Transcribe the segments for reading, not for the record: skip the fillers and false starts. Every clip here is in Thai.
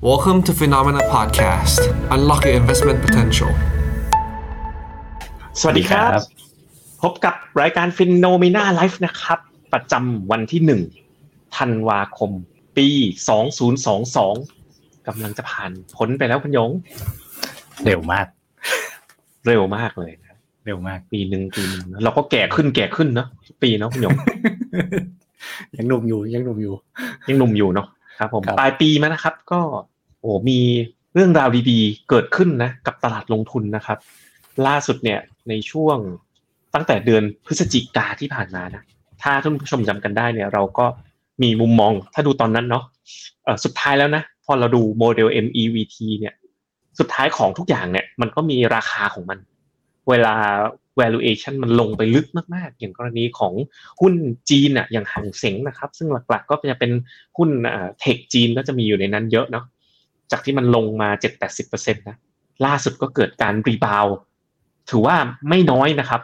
Welcome to Phenomena Podcast. Unlock your investment potential. สวัสดีครับพบกับรายการ Phenomena Life นะครับประจำวันที่1ธันวาคมปี2022กำลังจะผ่านพ้นไปแล้วคุณยงเร็วมากเลยนะเร็วมากปีนึงเราก็แก่ขึ้นเนาะปีเนาะคุณยงยังหนุ่มอยู่เนาะครับผมปลายปีมานะครับก็มีเรื่องราวดีๆเกิดขึ้นนะกับตลาดลงทุนนะครับล่าสุดเนี่ยในช่วงตั้งแต่เดือนพฤศจิกาที่ผ่านมานะถ้าท่านผู้ชมจำกันได้เนี่ยเราก็มีมุมมองถ้าดูตอนนั้นเนาะสุดท้ายแล้วนะพอเราดูโมเดล MEVT เนี่ยสุดท้ายของทุกอย่างเนี่ยมันก็มีราคาของมันเวลา valuation มันลงไปลึกมากๆอย่างกรณีของหุ้นจีนน่ะอย่างหางเส็งนะครับซึ่งหลักๆก็จะเป็นหุ้นเทคจีนก็จะมีอยู่ในนั้นเยอะเนาะจากที่มันลงมา 70-80% นะล่าสุดก็เกิดการรีบาวด์ถือว่าไม่น้อยนะครับ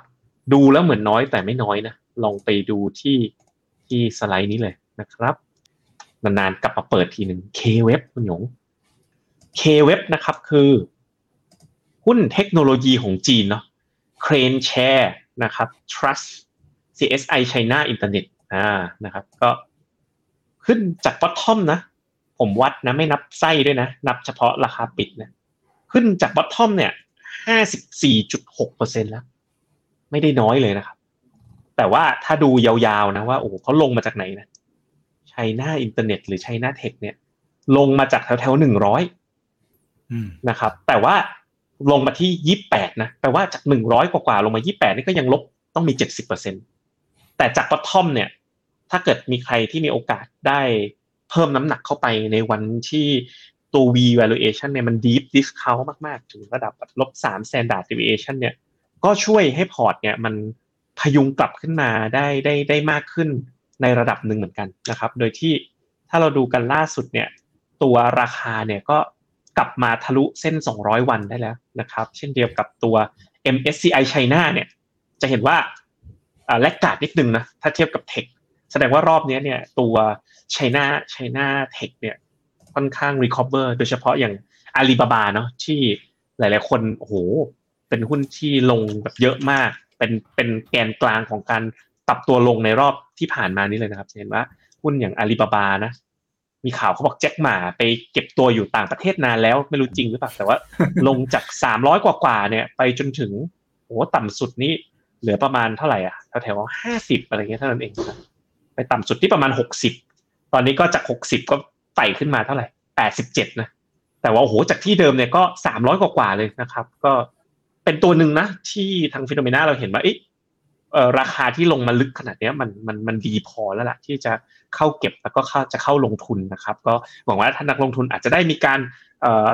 ดูแล้วเหมือนน้อยแต่ไม่น้อยนะลองไปดูที่สไลด์นี้เลยนะครับนานๆกลับมาเปิดทีนึง K Web คุณหยง K Web นะครับคือหุ้นเทคโนโลยีของจีนเนาะเครนแชร์นะครับ Trust CSI China Internet นะครับก็ขึ้นจากบอททอมนะผมวัดนะไม่นับไส้ด้วยนะนับเฉพาะราคาปิดนะขึ้นจากบอททอมเนี่ย 54.6% แล้วไม่ได้น้อยเลยนะครับแต่ว่าถ้าดูยาวๆนะว่าโอ้เขาลงมาจากไหนนะ China Internet หรือ China Tech เนี่ยลงมาจากแถวๆ100นะครับแต่ว่าลงมาที่28นะแปลว่าจาก100กว่าๆลงมา28นี่ก็ยังลบต้องมี 70% แต่จากบอททอมเนี่ยถ้าเกิดมีใครที่มีโอกาสได้เพิ่มน้ำหนักเข้าไปในวันที่ตัว V valuation เนี่ยมัน deep discount มากๆถึงระดับลบ3 standard deviation เนี่ยก็ช่วยให้พอร์ตเนี่ยมันพยุงกลับขึ้นมาได้มากขึ้นในระดับหนึ่งเหมือนกันนะครับโดยที่ถ้าเราดูกันล่าสุดเนี่ยตัวราคาเนี่ยก็กลับมาทะลุเส้น200วันได้แล้วนะครับเช่นเดียวกับตัว MSCI China เนี่ยจะเห็นว่าแลกขาดนิดนึงนะถ้าเทียบกับ Tech แสดงว่ารอบนี้เนี่ยตัว China Tech เนี่ยค่อนข้าง recover โดยเฉพาะอย่าง Alibaba เนาะที่หลายๆคนโอ้โหเป็นหุ้นที่ลงแบบเยอะมากเป็นแกนกลางของการปรับตัวลงในรอบที่ผ่านมานี้เลยนะครับเห็นว่าหุ้นอย่าง Alibaba นะมีข่าวเขาบอกแจ็คหม่าไปเก็บตัวอยู่ต่างประเทศนานแล้วไม่รู้จริงหรือเปล่าแต่ว่าลงจาก300กว่าเนี่ยไปจนถึงโอ้ต่ำสุดนี่เหลือประมาณเท่าไหร่อ่ะแถวๆ50อะไรเงี้ยเท่านั้นเองครับไปต่ำสุดที่ประมาณ60ตอนนี้ก็จาก60ก็ไต่ขึ้นมาเท่าไหร่87นะแต่ว่าโอ้โหจากที่เดิมเนี่ยก็300กว่าเลยนะครับก็เป็นตัวนึงนะที่ทาง Phenomena เราเห็นว่าราคาที่ลงมาลึกขนาดนี้มันดีพอแล้วล่ะที่จะเข้าเก็บแล้วก็เข้าลงทุนนะครับก็หวังว่าท่านนักลงทุนอาจจะได้มีการ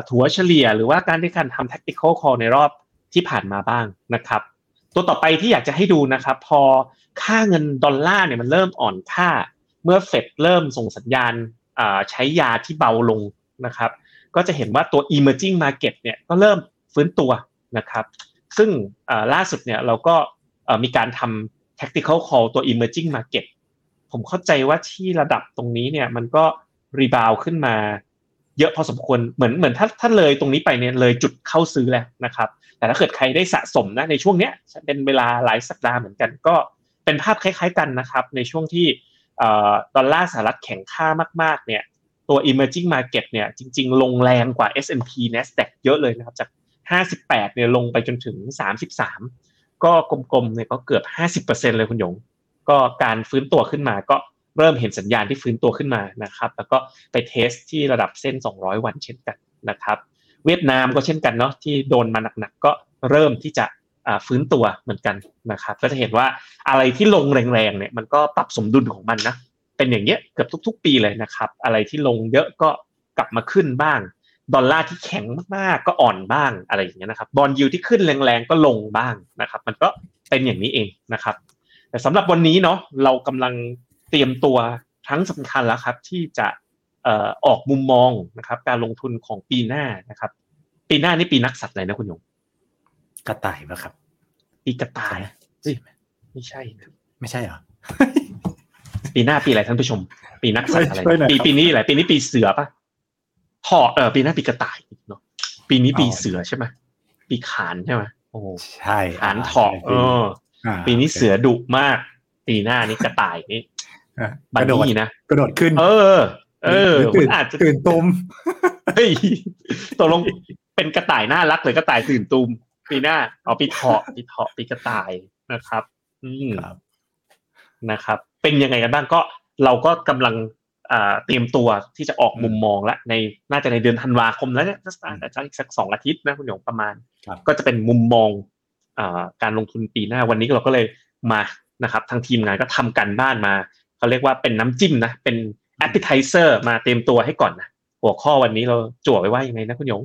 ถัวเฉลี่ยหรือว่าการทำ tactical call ในรอบที่ผ่านมาบ้างนะครับตัวต่อไปที่อยากจะให้ดูนะครับพอค่าเงินดอลลาร์เนี่ยมันเริ่มอ่อนค่าเมื่อเฟดเริ่มส่งสัญญาณใช้ยาที่เบาลงนะครับก็จะเห็นว่าตัว Emerging Market เนี่ยก็เริ่มฟื้นตัวนะครับซึ่งล่าสุดเนี่ยเราก็มีการทำ tactical call ตัว emerging market ผมเข้าใจว่าที่ระดับตรงนี้เนี่ยมันก็รีบาวขึ้นมาเยอะพอสมควรเหมือนถ้าเลยตรงนี้ไปเนี่ยเลยจุดเข้าซื้อแล้วนะครับแต่ถ้าเกิดใครได้สะสมนะในช่วงเนี้ยเป็นเวลาหลายสัปดาห์เหมือนกันก็เป็นภาพคล้ายๆกันนะครับในช่วงที่ดอลลาร์สหรัฐแข็งค่ามากๆเนี่ยตัว emerging market เนี่ยจริงๆลงแรงกว่า S&P Nasdaq เยอะเลยนะครับจาก58เนี่ยลงไปจนถึง33ก็กลมๆเนี่ยก็เกือบ 50% เลยคุณหยงก็การฟื้นตัวขึ้นมาก็เริ่มเห็นสัญญาณที่ฟื้นตัวขึ้นมานะครับแล้วก็ไปเทสที่ระดับเส้น200วันเช่นกันนะครับเวียดนามก็เช่นกันเนาะที่โดนมาหนักๆก็เริ่มที่จะฟื้นตัวเหมือนกันนะครับก็จะเห็นว่าอะไรที่ลงแรงๆเนี่ยมันก็ปรับสมดุลของมันนะเป็นอย่างเงี้ยเกือบทุกๆปีเลยนะครับอะไรที่ลงเยอะก็กลับมาขึ้นบ้างดอลลาร์ที่แข็งมากๆก็อ่อนบ้างอะไรอย่างเงี้ยนะครับบอนด์ยิลด์ที่ขึ้นแรงๆก็ลงบ้างนะครับมันก็เป็นอย่างนี้เองนะครับแต่สำหรับวันนี้เนาะเรากำลังเตรียมตัวครั้งสำคัญแล้วครับที่จะออกมุมมองนะครับการลงทุนของปีหน้านะครับปีหน้านี่ปีนักสัตว์อะไรนะคุณหยงกระต่ายป่ะครับปีกระต่ายไม่ใช่ไม่ใช่เหรอ ปีหน้าปีอะไรท่านผู้ชมปีนักสัตว์อะไรปีนี้อะไรปีนี้ปีเสือป่ะ ปีหน้าปีกระต่ายเนาะปีนี้ปีเสือใช่ไหมปีขานใช่ไหมโอ้ใช่ขานทองปีนี้เสือดุมากปีหน้านี้กระต่ายนี่บันนี่นะกระโดดขึ้นอาจจะตื่นตุมเฮ้ยตกลงเป็นกระต่ายน่ารักหรือกระต่ายตื่นตุมปีหน้าเอาปีเถาะปีกระต่ายนะครับนะครับเป็นยังไงกันบ้างก็เราก็กำลังเตรียมตัวที่จะออกมุมมองละในน่าจะในเดือนธันวาคมแล้วเนี่ยอาจจะอีกสัก2อาทิตย์นะคุณหยงประมาณก็จะเป็นมุมมองการลงทุนปีหน้าวันนี้เราก็เลยมานะครับทางทีมงานก็ทำการบ้านมาเขาเรียกว่าเป็นน้ำจิ้มนะเป็น appetizer มาเตรียมตัวให้ก่อนนะหัวข้อวันนี้เราจั่วไว้ว่ายังไงนะคุณหยง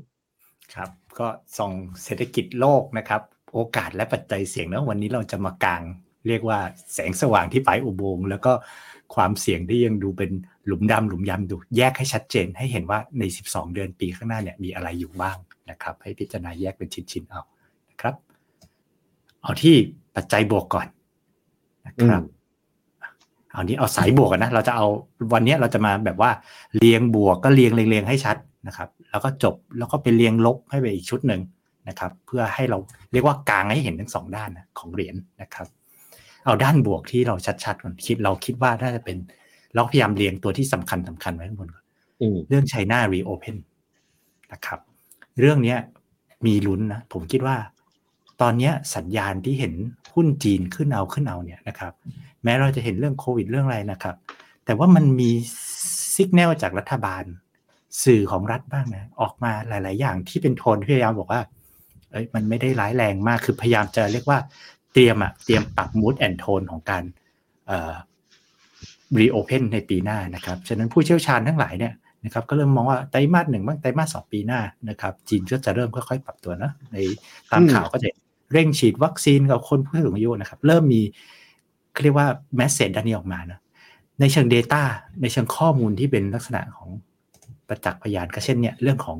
ครับก็ส่องเศรษฐกิจโลกนะครับโอกาสและปัจจัยเสี่ยงนะวันนี้เราจะมากางเรียกว่าแสงสว่างที่ปลายอุโมงค์แล้วก็ความเสี่ยงที่ยังดูเป็นหลุมดำหลุมยำดูแยกให้ชัดเจนให้เห็นว่าใน12เดือนปีข้างหน้าเนี่ยมีอะไรอยู่บ้างนะครับให้พิจารณาแยกเป็นชิ้นๆเอานะครับเอาที่ปัจจัยบวกก่อนนะครับเอานี้เอาสายบวกกันนะเราจะเอาวันนี้เราจะมาแบบว่าเรียงบวกก็เรียงให้ชัดนะครับแล้วก็จบแล้วก็ไปเรียงลบให้ไปอีกชุดนึงนะครับเพื่อให้เราเรียกว่ากางให้เห็นทั้งสองด้านนะของเหรียญ นะครับเอาด้านบวกที่เราชัดๆก่อนเราคิดว่าน่าจะเป็นเราพยายามเรียงตัวที่สำคัญไว้ข้างบนก่อนเรื่อง China Reopen นะครับเรื่องนี้มีลุ้นนะผมคิดว่าตอนนี้สัญญาณที่เห็นหุ้นจีนขึ้นเอาเนี่ยนะครับแม้เราจะเห็นเรื่องโควิดเรื่องอะไรนะครับแต่ว่ามันมีสัญญาณจากรัฐบาลสื่อของรัฐบ้างนะออกมาหลายๆอย่างที่เป็นโทนพยายามบอกว่าเอ้ยมันไม่ได้ร้ายแรงมากคือพยายามจะเรียกว่าเตรียมปรับ mood and tone ของการreopen ในปีหน้านะครับฉะนั้นผู้เชี่ยวชาญทั้งหลายเนี่ยนะครับก็เริ่มมองว่าไตรมาส1บ้างไตรมาส2ปีหน้านะครับจีนก็จะเริ่มค่อยๆปรับตัวนะในตามข่าวก็จะเร่งฉีดวัคซีนกับคนผู้สูงอายุนะครับเริ่มมีเรียกว่าแมสเสจด้านนี้ออกมานะในเชิง data ในเชิงข้อมูลที่เป็นลักษณะของประจักษ์พยานก็เช่นเนี่ยเรื่องของ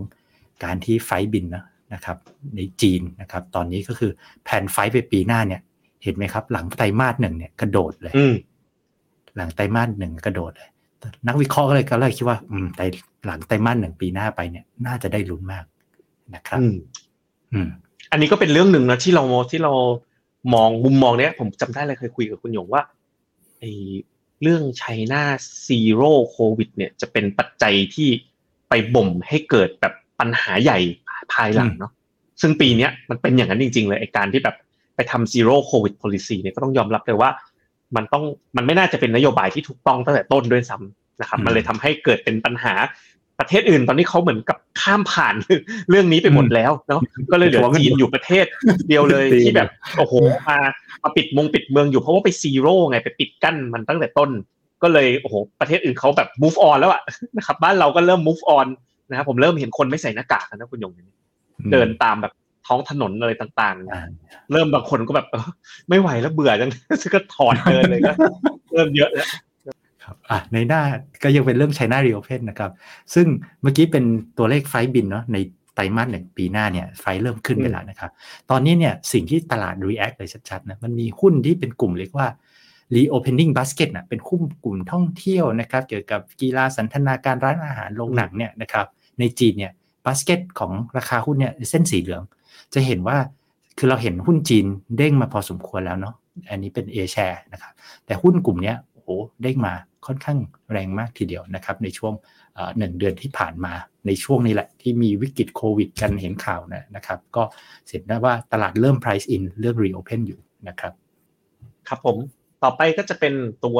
การที่ไฟบินนะครับในจีนนะครับตอนนี้ก็คือแผนไฟไปปีหน้าเนี่ยเห็นไหมครับหลังไตรมาส1เนี่ยกระโดดเลยหลังไตรมาส1กระโดดเลยนักวิเคราะห์ก็เลยคิดว่าหลังไตรมาส1ปีหน้าไปเนี่ยน่าจะได้ลุ้นมากนะครับอันนี้ก็เป็นเรื่องหนึ่งนะที่เรามองมุมมองเนี้ยผมจำได้เลยเคยคุยกับคุณหยงว่าไอ้เรื่อง China Zero Covid เนี่ยจะเป็นปัจจัยที่ไปบ่มให้เกิดแบบปัญหาใหญ่ภายหลังเนาะซึ่งปีนี้มันเป็นอย่างนั้นจริงๆเลยไอ้การที่แบบไปทำ zero covid policy เนี่ยก็ต้องยอมรับเลยว่ามันไม่น่าจะเป็นนโยบายที่ถูกต้องตั้งแต่ต้นด้วยซ้ำนะครับมันเลยทำให้เกิดเป็นปัญหาประเทศอื่นตอนนี้เขาเหมือนกับข้ามผ่านเรื่องนี้ไปหมดแล้วเนาะก็เลยเหลือจีนอยู่ประเทศเดียวเลยที่แบบโอ้โหมาปิดเมืองอยู่เพราะว่าไป zero ไงไปปิดกั้นมันตั้งแต่ต้นก็เลยโอ้โหประเทศอื่นเขาแบบ move on แล้วอะนะครับบ้านเราก็เริ่ม move on นะครับผมเริ่มเห็นคนไม่ใส่หน้ากากนะคุณยงเดินตามแบบท้องถนนอะไรต่างๆเริ่มบางคนก็แบบไม่ไหวแล้วเบื่อจังก็ถอดเดินเลยก็เริ่มเยอะแล้วครับในหน้าก็ยังเป็นเรื่อง China Reopen นะครับซึ่งเมื่อกี้เป็นตัวเลขไฟล์บินเนาะในไตรมาส1ปีหน้าเนี่ยไฟล์เริ่มขึ้นไปแล้วนะครับตอนนี้เนี่ยสิ่งที่ตลาด react เลยชัดๆนะมันมีหุ้นที่เป็นกลุ่มเรียกว่า Reopening Basket นะเป็นกลุ่มท่องเที่ยวนะครับเกี่ยวกับกีฬาสันทนาการร้านอาหารโรงหนังเนี่ยนะครับในจีนเนี่ยบาสเกตของราคาหุ้นเนี่ยเส้นสีเหลืองจะเห็นว่าคือเราเห็นหุ้นจีนเด้งมาพอสมควรแล้วเนาะอันนี้เป็น A share นะครับแต่หุ้นกลุ่มเนี้ยโอ้โหเด้งมาค่อนข้างแรงมากทีเดียวนะครับในช่วง1เดือนที่ผ่านมาในช่วงนี้แหละที่มีวิกฤตโควิดกันเห็นข่าวนะครับก็เห็นได้ว่าตลาดเริ่ม price in เริ่ม reopen อยู่นะครับครับผมต่อไปก็จะเป็นตัว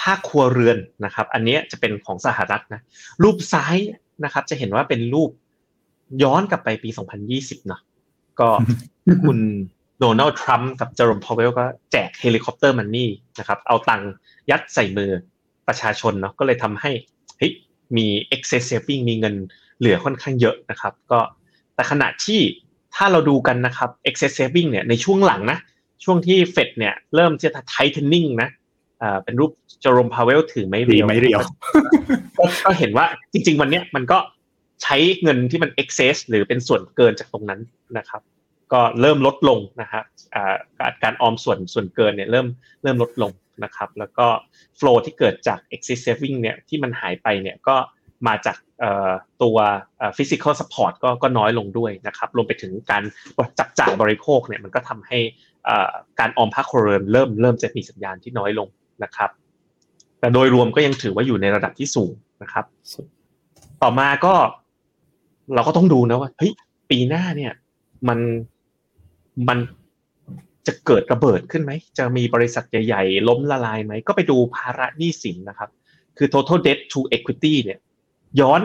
ภาคครัวเรือนนะครับอันนี้จะเป็นของสหรัฐนะรูปซ้ายนะครับจะเห็นว่าเป็นรูปย้อนกลับไปปี2020นะก็คุณโดนัลด์ทรัมป์กับเจอโรม พาวเวลก็แจกเฮลิคอปเตอร์มันนี่นะครับเอาตังค์ยัดใส่มือประชาชนเนาะก็เลยทำให้มี excess saving มีเงินเหลือค่อนข้างเยอะนะครับก็แต่ขณะที่ถ้าเราดูกันนะครับ excess saving เนี่ยในช่วงหลังนะช่วงที่เฟดเนี่ยเริ่มจะ tightening นะเป็นรูปเจอโรม พาวเวลถือไม้เรียวก็เห็นว่าจริงๆวันเนี้ยมันก็ใช้เงินที่มัน excess หรือเป็นส่วนเกินจากตรงนั้นนะครับก็เริ่มลดลงนะฮะการออมส่วนเกินเนี่ยเริ่มลดลงนะครับแล้วก็ flow ที่เกิดจาก excess saving เนี่ยที่มันหายไปเนี่ยก็ มาจากตัว physical support ก็น้อยลงด้วยนะครับรวมไปถึงการจับจ่ายบริโภคเนี่ยมันก็ทำให้การออมภาคครัวเรือนเริ่มจะมีสัญญาณที่น้อยลงนะครับแต่โดยรวมก็ยังถือว่าอยู่ในระดับที่สูงนะครับต่อมาก็เราก็ต้องดูนะว่าเฮ้ยปีหน้าเนี่ยมันจะเกิดระเบิดขึ้นไหมจะมีบริษัทใหญ่ๆล้มละลายไหมก็ไปดูภาระหนี้สินนะครับคือ total debt to equity เนี่ยย้อน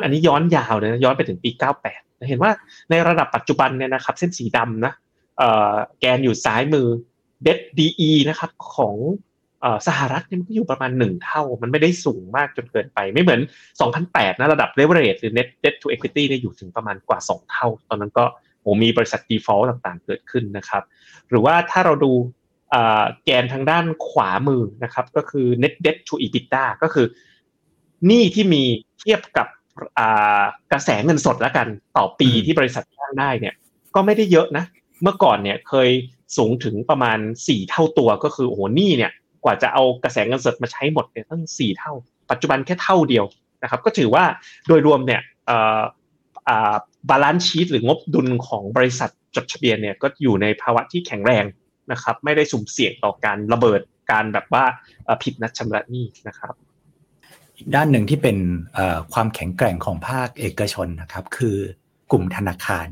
ยาวเลยนะย้อนไปถึงปี98เห็นว่าในระดับปัจจุบันเนี่ยนะครับเส้นสีดำนะแกนอยู่ซ้ายมือ debt DE นะครับของสหรัฐเนี่ยมันก็อยู่ประมาณ1เท่ามันไม่ได้สูงมากจนเกินไปไม่เหมือน2008นะระดับ leverage หรือ net debt to equity เนี่ยอยู่ถึงประมาณกว่า2เท่าตอนนั้นก็โอ้มีบริษัท default ต่างๆเกิดขึ้นนะครับหรือว่าถ้าเราดูแกนทางด้านขวามือนะครับก็คือ net debt to EBITDA ก็คือหนี้ที่มีเทียบกับกระแสเงินสดละกันต่อปีที่บริษัทสร้างได้เนี่ยก็ไม่ได้เยอะนะเมื่อก่อนเนี่ยเคยสูงถึงประมาณ4เท่าตัวก็คือโอ้โหหนี้เนี่ยกว่าจะเอากระแสเงินสดมาใช้หมดเนี่ยตั้ง4เท่าปัจจุบันแค่เท่าเดียวนะครับก็ถือว่าโดยรวมเนี่ยบาลานซ์ชีทหรืองบดุลของบริษัทจดทะเบียนเนี่ยก็อยู่ในภาวะที่แข็งแรงนะครับไม่ได้สุ่มเสี่ยงต่อการระเบิดการแบบว่าผิดนัดชำระหนี้นะครับอีกด้านหนึ่งที่เป็นความแข็งแกร่งของภาคเอกชนนะครับคือกลุ่มธนาคาร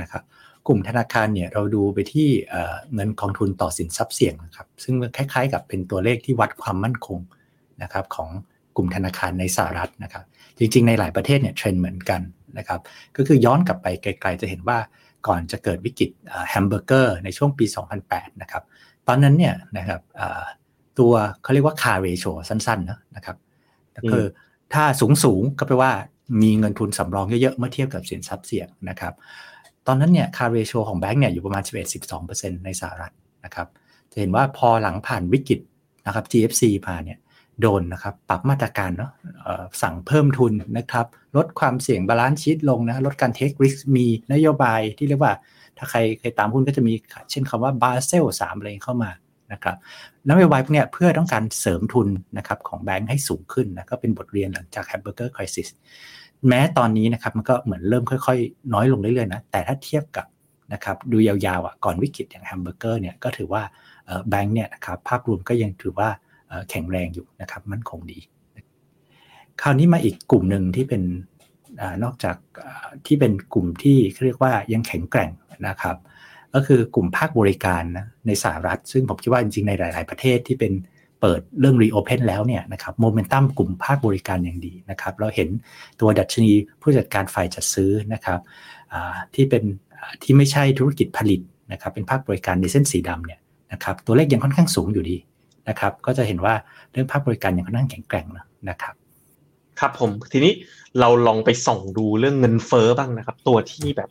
นะครับกลุ่มธนาคารเนี่ยเราดูไปที่เงินกองทุนต่อสินทรัพย์เสี่ยงนะครับซึ่งคล้ายๆกับเป็นตัวเลขที่วัดความมั่นคงนะครับของกลุ่มธนาคารในสหรัฐนะครับจริงๆในหลายประเทศเนี่ยเทรนด์เหมือนกันนะครับก็คือย้อนกลับไปไกลๆจะเห็นว่าก่อนจะเกิดวิกฤตแฮมเบอร์เกอร์ในช่วงปี2008นะครับตอนนั้นเนี่ยนะครับตัวเขาเรียกว่า CAR ratio สั้นๆนะครับก็คือถ้าสูงๆก็แปลว่ามีเงินทุนสำรองเยอะๆเมื่อเทียบกับสินทรัพย์เสี่ยงนะครับตอนนั้นเนี่ย CAR ratio ของแบงค์เนี่ยอยู่ประมาณ 11-12% ในสหรัฐนะครับจะเห็นว่าพอหลังผ่านวิกฤตนะครับ GFC ผ่านเนี่ยโดนนะครับปรับมาตรการเนาะสั่งเพิ่มทุนนะครับลดความเสี่ยงบาลานซ์ชีทลงนะลดการเทคริสก์มีนโยบายที่เรียกว่าถ้าใครเคยตามหุ้นก็จะมีเช่นคำว่า Basel 3อะไรเข้ามานะครับนโยบายพวกนี้เพื่อต้องการเสริมทุนนะครับของแบงค์ให้สูงขึ้นนะก็เป็นบทเรียนหลังจากแฮมเบอร์เกอร์ไครซิสแม้ตอนนี้นะครับมันก็เหมือนเริ่มค่อยๆน้อยลงเรื่อยๆนะแต่ถ้าเทียบกับนะครับดูยาวๆอ่ะก่อนวิกฤตอย่างแฮมเบอร์เกอร์เนี่ยก็ถือว่าแบงค์เนี่ยนะครับภาพรวมก็ยังถือว่าแข็งแรงอยู่นะครับมั่นคงดีคราวนี้มาอีกกลุ่มหนึ่งที่เป็นนอกจากที่เป็นกลุ่มที่เรียกว่ายังแข็งแกร่งนะครับก็คือกลุ่มภาคบริการนะในสหรัฐซึ่งผมคิดว่าจริงๆในหลายๆประเทศที่เป็นเปิดเรื่อง Reopen แล้วเนี่ยนะครับโมเมนตัมกลุ่มภาคบริการอย่างดีนะครับเราเห็นตัวดัชนีผู้จัดการฝ่ายจัดซื้อนะครับที่เป็นที่ไม่ใช่ธุรกิจผลิตนะครับเป็นภาคบริการในเส้นสีดำเนี่ยนะครับตัวเลขยังค่อนข้างสูงอยู่ดีนะครับก็จะเห็นว่าเรื่องภาคบริการยังค่อนข้างแข็งแกร่งนะครับครับผมทีนี้เราลองไปส่องดูเรื่องเงินเฟ้อบ้างนะครับตัวที่แบบ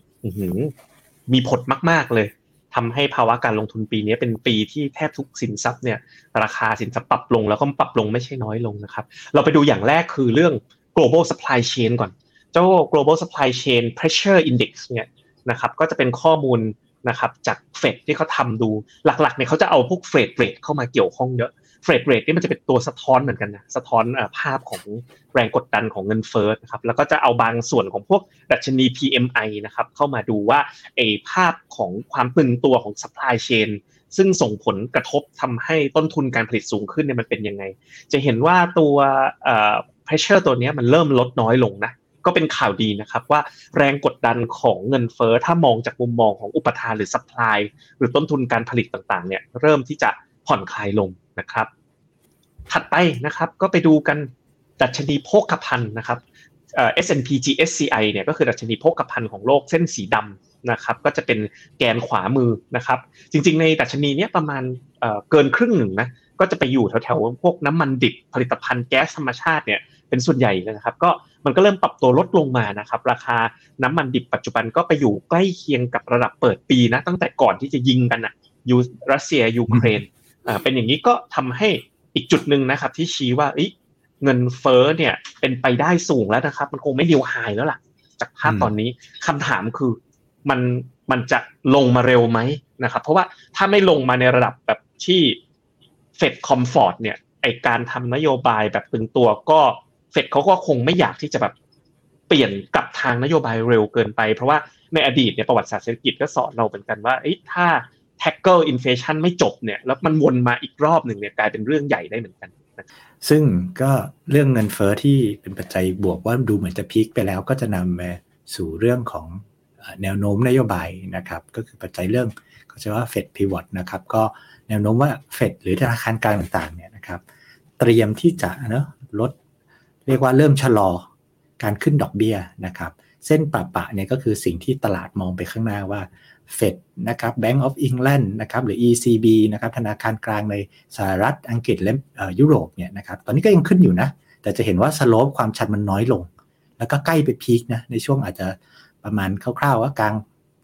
มีผลมากๆเลยทำให้ภาวะการลงทุนปีนี้เป็นปีที่แทบทุกสินทรัพย์เนี่ยราคาสินทรัพย์ปรับลงแล้วก็ปรับลงไม่ใช่น้อยลงนะครับเราไปดูอย่างแรกคือเรื่อง global supply chain ก่อนเจ้า global supply chain pressure index เนี่ยนะครับก็จะเป็นข้อมูลนะครับจากเฟดที่เขาทำดูหลักๆเนี่ยเขาจะเอาพวกเฟรทเรทเข้ามาเกี่ยวข้องเยอะเฟรทเรทนี่มันจะเป็นตัวสะท้อนเหมือนกันนะสะท้อนภาพของแรงกดดันของเงินเฟ้อนะครับแล้วก็จะเอาบางส่วนของพวกดัชนี PMI นะครับเข้ามาดูว่าไอ้ภาพของความตึงตัวของ supply chain ซึ่งส่งผลกระทบทำให้ต้นทุนการผลิตสูงขึ้นเนี่ยมันเป็นยังไงจะเห็นว่าตัว pressure ตัวนี้มันเริ่มลดน้อยลงนะก็เป็นข่าวดีนะครับว่าแรงกดดันของเงินเฟ้อถ้ามองจากมุมมองของอุปทานหรือ supply หรือต้นทุนการผลิตต่างๆเนี่ยเริ่มที่จะผ่อนคลายลงนะครับถัดไปนะครับก็ไปดูกันดัชนีโภคภัณฑ์นะครับS&P GFCI เนี่ยก็คือดัชนีโภคภัณฑ์ของโลกเส้นสีดำนะครับก็จะเป็นแกนขวามือนะครับจริงๆในดัชนีเนี้ยประมาณเกินครึ่งหนึ่งนะก็จะไปอยู่แถวๆพวกน้ำมันดิบผลิตภัณฑ์แก๊สธรรมชาติเนี่ยเป็นส่วนใหญ่นะครับก็มันก็เริ่มปรับตัวลดลงมานะครับราคาน้ำมันดิบปัจจุบันก็ไปอยู่ใกล้เคียงกับระดับเปิดปีนะตั้งแต่ก่อนที่จะยิงกันนะรัสเซียยูเครนเป็นอย่างนี้ก็ทำให้อีกจุดหนึ่งนะครับที่ชี้ว่าเงินเฟ้อเนี่ยเป็นไปได้สูงแล้วนะครับมันคงไม่นิวไฮแล้วล่ะจากภาพตอนนี้คำถามคือมันจะลงมาเร็วไหมนะครับเพราะว่าถ้าไม่ลงมาในระดับแบบที่เฟดคอมฟอร์ตเนี่ยไอการทำนโยบายแบบตึงตัวก็เฟดเขาก็คงไม่อยากที่จะแบบ เปลี่ยนกลับทางนโยบายเร็วเกินไปเพราะว่าในอดีตเนี่ยประวัติศาสตร์เศรษฐกิจก็สอนเราเหมือนกันว่าถ้า tackle inflation ไม่จบเนี่ยแล้วมันวนมาอีกรอบหนึ่งเนี่ยกลายเป็นเรื่องใหญ่ได้เหมือนกันซึ่งก็เรื่องเงินเฟ้อที่เป็นปัจจัยบวกว่าดูเหมือนจะพีคไปแล้วก็จะนำมาสู่เรื่องของแนวโน้มนโยบายนะครับก็คือปัจจัยเรื่องเขาจะว่า Fed Pivot นะครับก็แนวโน้มว่า Fed หรือธนาคารกลางต่างๆเนี่ยนะครับเตรียมที่จะลดเรียกว่าเริ่มชะลอการขึ้นดอกเบี้ยนะครับเส้นประเนี่ยก็คือสิ่งที่ตลาดมองไปข้างหน้าว่า Fed นะครับ Bank of England นะครับหรือ ECB นะครับธนาคารกลางในสหรัฐอังกฤษและยุโรปเนี่ยนะครับตอนนี้ก็ยังขึ้นอยู่นะแต่จะเห็นว่าสโลปความชันมันน้อยลงแล้วก็ใกล้ไปพีคนะในช่วงอาจจะประมาณคร่าวๆว่ากลาง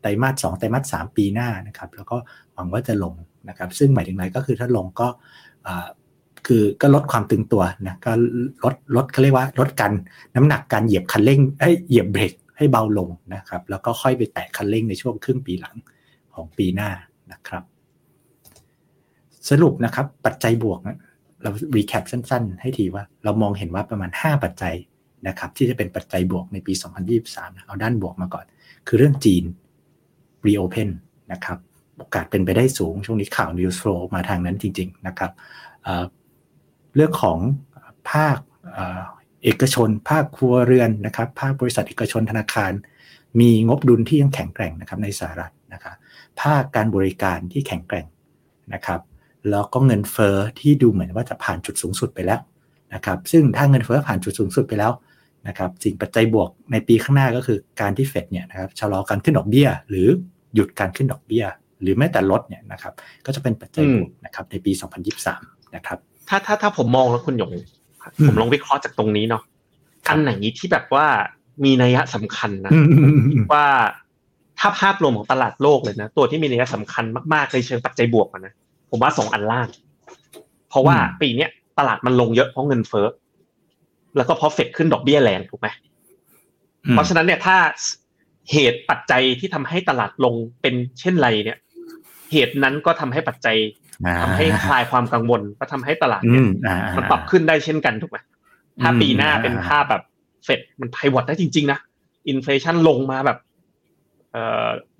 ไตรมาส2ไตรมาส3ปีหน้านะครับแล้วก็หวังว่าจะลงนะครับซึ่งหมายถึงอะไรก็คือถ้าลงก็คือก็ลดความตึงตัวนะก็ลดเค้าเรียกว่าลดกันน้ำหนักการเหยียบคันเร่งเหยียบเบรกให้เบาลงนะครับแล้วก็ค่อยไปแตะคันเร่งในช่วงครึ่งปีหลังของปีหน้านะครับสรุปนะครับปัจจัยบวกนะเรารีแคปสั้นๆให้ทีว่าเรามองเห็นว่าประมาณ5ปัจจัยนะครับที่จะเป็นปัจจัยบวกในปี2023นะเอาด้านบวกมาก่อนคือเรื่องจีน Reopen นะครับโอกาสเป็นไปได้สูงช่วงนี้ข่าว News Flow มาทางนั้นจริงๆนะครับเรื่องของภาคเอกชนภาคครัวเรือนนะครับภาคบริษัทเอกชนธนาคารมีงบดุลที่ยังแข็งแกร่งนะครับในสหรัฐนะครับภาคการบริการที่แข็งแกร่งนะครับแล้วก็เงินเฟ้อที่ดูเหมือนว่าจะผ่านจุดสูงสุดไปแล้วนะครับซึ่งถ้าเงินเฟ้อผ่านจุดสูงสุดไปแล้วนะครับสิ่งปัจจัยบวกในปีข้างหน้าก็คือการที่เฟดเนี่ยนะครับชะลอการขึ้นดอกเบี้ยหรือหยุดการขึ้นดอกเบี้ยหรือแม้แต่ลดเนี่ยนะครับก็จะเป็นปัจจัยบวกนะครับในปี2023นะครับถ้าผมมองแล้วคุณหยงผมลองวิเคราะห์จากตรงนี้เนาะอันไหนที่แบบว่ามีนัยสำคัญนะว่าถ้าภาพรวมของตลาดโลกเลยนะตัวที่มีนัยสำคัญมากๆในเชิงปัจจัยบวกนะผมว่า2อันล่างเพราะว่าปีนี้ตลาดมันลงเยอะเพราะเงินเฟ้อแล้วก็เพราะเฟดขึ้นดอกเบี้ยแรงถูกไหมเพราะฉะนั้นเนี่ยถ้าเหตุปัจจัยที่ทำให้ตลาดลงเป็นเช่นไรเนี่ยเหตุนั้นก็ทำให้ปัจจัยทำให้คลายความกังวลก็ทำให้ตลาดเนี่ยมันปรับขึ้นได้เช่นกันถูกไหมถ้าปีหน้าเป็นภาพแบบเฟดมันไพวอตได้จริงๆนะอินเฟลชันลงมาแบบ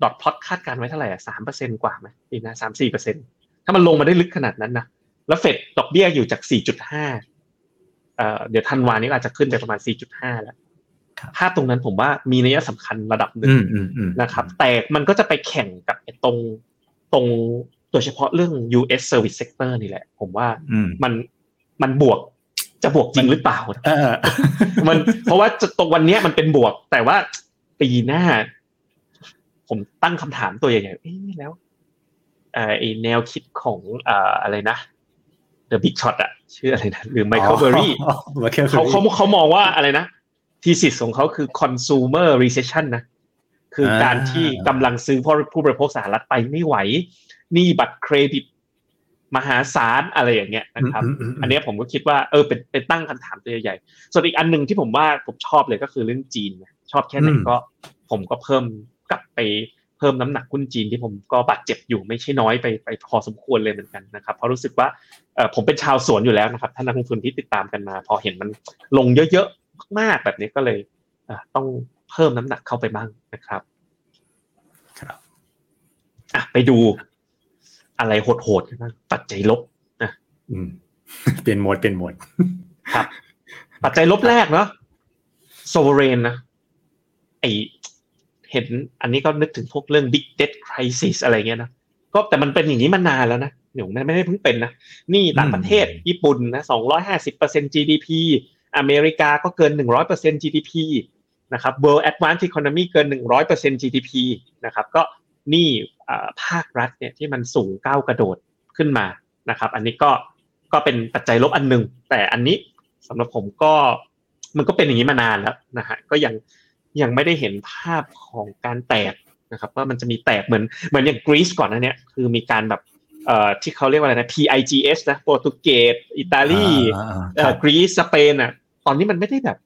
ดอทพล็อตคาดการณ์ไว้เท่าไหร่อ่ะ 3% กว่าไหมปีหน้า 3-4% ถ้ามันลงมาได้ลึกขนาดนั้นนะแล้วเฟดดอกเบี้ยอยู่จาก 4.5 เดี๋ยวธันวานี้อาจจะขึ้นไปประมาณ 4.5 แล้วภาพตรงนั้นผมว่ามีนัยสำคัญระดับหนึ่งนะครับแต่มันก็จะไปแข่งกับตรงโดยเฉพาะเรื่อง US Service Sector นี่แหละผมว่ามันบวกจะบวกจริงหรือเปล่ามันเพราะว่าตรงวันนี้มันเป็นบวกแต่ว่าปีหน้าผมตั้งคำถามตัวใหญ่ๆแล้วแนวคิดของอะไรนะ The Big Short อะชื่ออะไรนะหรือ Michael Burry เขามองว่าอะไรนะทีซิสของเขาคือ Consumer Recession นะคือการที่กำลังซื้อผู้บริโภคสหรัฐไปไม่ไหวหนี้บัตรเครดิตมหาศาลอะไรอย่างเงี้ยนะครับอันนี้ผมก็คิดว่าเป็นตั้งคำถามตัวใหญ่ๆส่วนอีกอันหนึ่งที่ผมว่าผมชอบเลยก็คือเรื่องจีนชอบแค่ไหนก็ผมก็เพิ่มกลับไปเพิ่มน้ำหนักหุ้นจีนที่ผมก็บาดเจ็บอยู่ไม่ใช่น้อยไปพอสมควรเลยเหมือนกันนะครับเพราะรู้สึกว่าผมเป็นชาวสวนอยู่แล้วนะครับท่านนักลงทุนที่ติดตามกันมาพอเห็นมันลงเยอะๆมากแบบนี้ก็เลยต้องเพิ่มน้ำหนักเข้าไปบ้างนะครับครับไปดูอะไรโหดๆนะปัจจัยลบนะเปลี่ยนโหมดครับปัจจัยลบแรกเนาะโซเรนนะเห็นอันนี้ก็นึกถึงพวกเรื่อง Big Debt Crisis อะไรเงี้ยนะก็แต่มันเป็นอย่างนี้มานานแล้วนะเดี๋ยวไม่ได้เพิ่งเป็นนะนี่ต่างประเทศญี่ปุ่นนะ 250% GDP อเมริกาก็เกิน 100% GDP นะครับ World Advanced Economy เกิน 100% GDP นะครับก็นี่ภาครัฐเนี่ยที่มันสูงก้าวกระโดดขึ้นมานะครับอันนี้ก็เป็นปัจจัยลบอันนึงแต่อันนี้สำหรับผมก็มันก็เป็นอย่างนี้มานานแล้วนะฮะก็ยังไม่ได้เห็นภาพของการแตกนะครับว่ามันจะมีแตกเหมือนอย่างกรีซก่อนหน้านี้คือมีการแบบที่เขาเรียกว่าอะไรนะ PIGS นะโปรตุเกสอิตาลีกรีซสเปนอ่ะตอนนี้มันไม่ได้แบบ